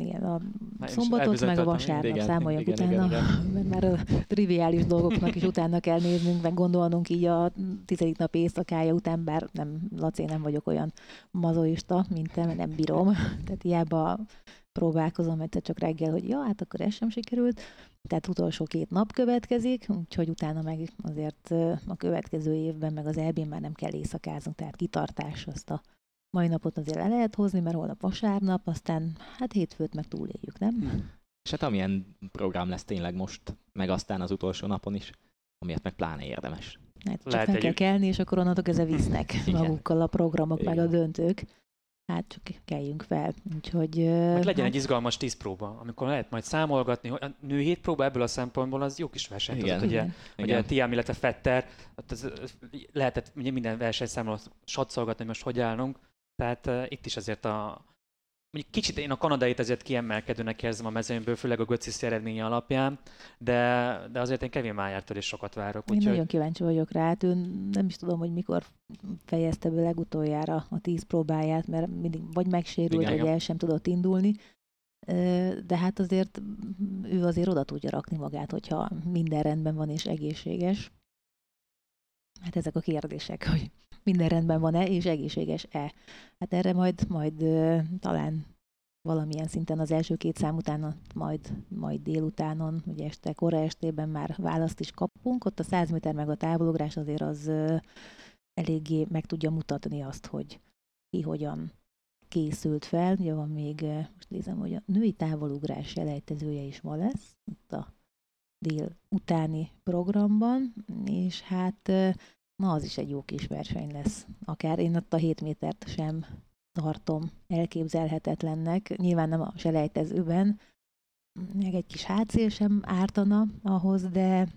Igen, a szombatot meg a vasárnap számoljak utána, mert már a triviális dolgoknak is utána kell néznünk, meg gondolnunk így a 10. nap éjszakája után, bár nem, Laci, nem vagyok olyan mazoista, mint te, mert nem bírom. Tehát hiába próbálkozom egyszer csak reggel, hogy ja, hát akkor ez sem sikerült. Tehát utolsó 2 nap következik, úgyhogy utána meg azért a következő évben, meg az EB-n már nem kell éjszakázunk, tehát kitartás azt a mai napot azért le lehet hozni, mert holnap vasárnap, aztán hát hétfőt meg túléljük, nem? És hát amilyen program lesz tényleg most, meg aztán az utolsó napon is, amiért meg pláne érdemes. Hát csak fel kell kelni, és akkor onnantól ezzel visznek magukkal a programok, meg a döntők. Hát csak keljünk fel, úgyhogy... Meg legyen egy izgalmas 10 próba, amikor lehet majd számolgatni, hogy a nő 7 próba ebből a szempontból az jó kis verseny. Ugye Tiam, illetve Fetter, lehetett minden versenyszámmal satszolgatni, hogy most hogy állunk. Tehát itt is azért mondjuk kicsit én a kanadait azért kiemelkedőnek érzem a mezőnyből, főleg a Götzis eredménye alapján, de azért én Kevin Májártól is sokat várok. Én nagyon kíváncsi vagyok rá, hát ő nem is tudom, hogy mikor fejezte be legutoljára a 10 próbáját, mert mindig vagy megsérült, vagy el sem tudott indulni, de hát azért ő azért oda tudja rakni magát, hogyha minden rendben van és egészséges. Hát ezek a kérdések, hogy minden rendben van-e, és egészséges-e. Hát erre majd talán valamilyen szinten az első 2 szám után, majd délutánon, ugye este, kora estében már választ is kapunk. Ott a 100 méter meg a távolugrás azért az eléggé meg tudja mutatni azt, hogy ki hogyan készült fel. Ugye van még, most nézem, hogy a női távolugrás selejtezője is ma lesz, itt a dél utáni programban, és hát na, az is egy jó kis verseny lesz. Akár én ott a 7 métert sem tartom elképzelhetetlennek. Nyilván nem a selejtezőben, meg egy kis hátszél sem ártana ahhoz, de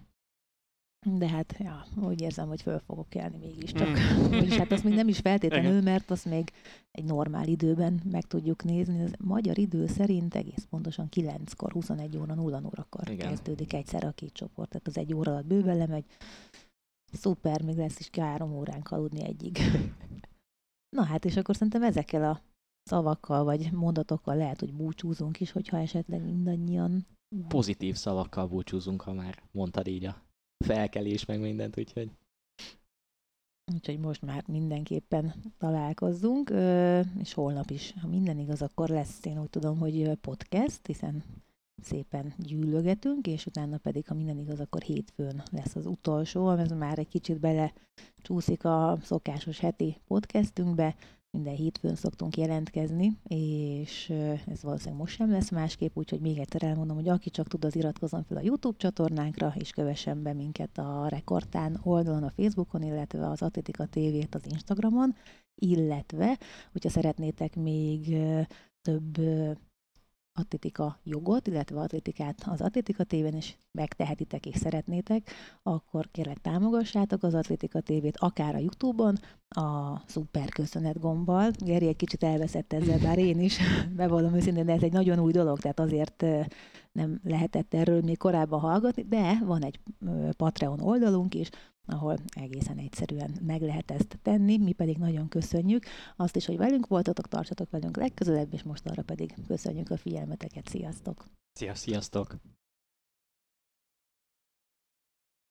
hát ja, úgy érzem, hogy föl fogok kelni mégiscsak. És hát azt még nem is feltétlenül, mert azt még egy normál időben meg tudjuk nézni. Az magyar idő szerint egész pontosan 9-kor, 21 óra, 0 órakor kezdődik egyszer a két csoport. Tehát az egy óra alatt bőven lemegy. Szuper, még lesz is 3 óránk aludni egyig. Na hát, és akkor szerintem ezekkel a szavakkal vagy mondatokkal lehet, hogy búcsúzunk is, hogyha esetleg mindannyian... Pozitív szavakkal búcsúzunk, ha már mondtad így a felkelés meg mindent, úgyhogy... Úgyhogy most már mindenképpen találkozzunk, és holnap is, ha minden igaz, akkor lesz, én úgy tudom, hogy podcast, hiszen szépen gyűlögetünk, és utána pedig, ha minden igaz, akkor hétfőn lesz az utolsó, ez már egy kicsit bele csúszik a szokásos heti podcastünkbe. Minden hétfőn szoktunk jelentkezni, és ez valószínűleg most sem lesz másképp, úgyhogy még egyszer elmondom, hogy aki csak tud, az iratkozzon fel a YouTube csatornánkra, és kövessen be minket a Rekordtán oldalon, a Facebookon, illetve az Atlétika TV-t az Instagramon, illetve, hogyha szeretnétek még több atlétika jogot, illetve atlétikát az Atlétika TV-n is megtehetitek és szeretnétek, akkor kérlek támogassátok az Atlétika TV-t akár a YouTube-on, a szuper köszönet gombbal. Geri egy kicsit elveszett ezzel, bár én is bevallom őszintén, de ez egy nagyon új dolog, tehát azért nem lehetett erről még korábban hallgatni, de van egy Patreon oldalunk is, ahol egészen egyszerűen meg lehet ezt tenni, mi pedig nagyon köszönjük azt is, hogy velünk voltatok, tartsatok velünk legközelebb, és most arra pedig köszönjük a figyelmeteket, sziasztok! Sziasztok!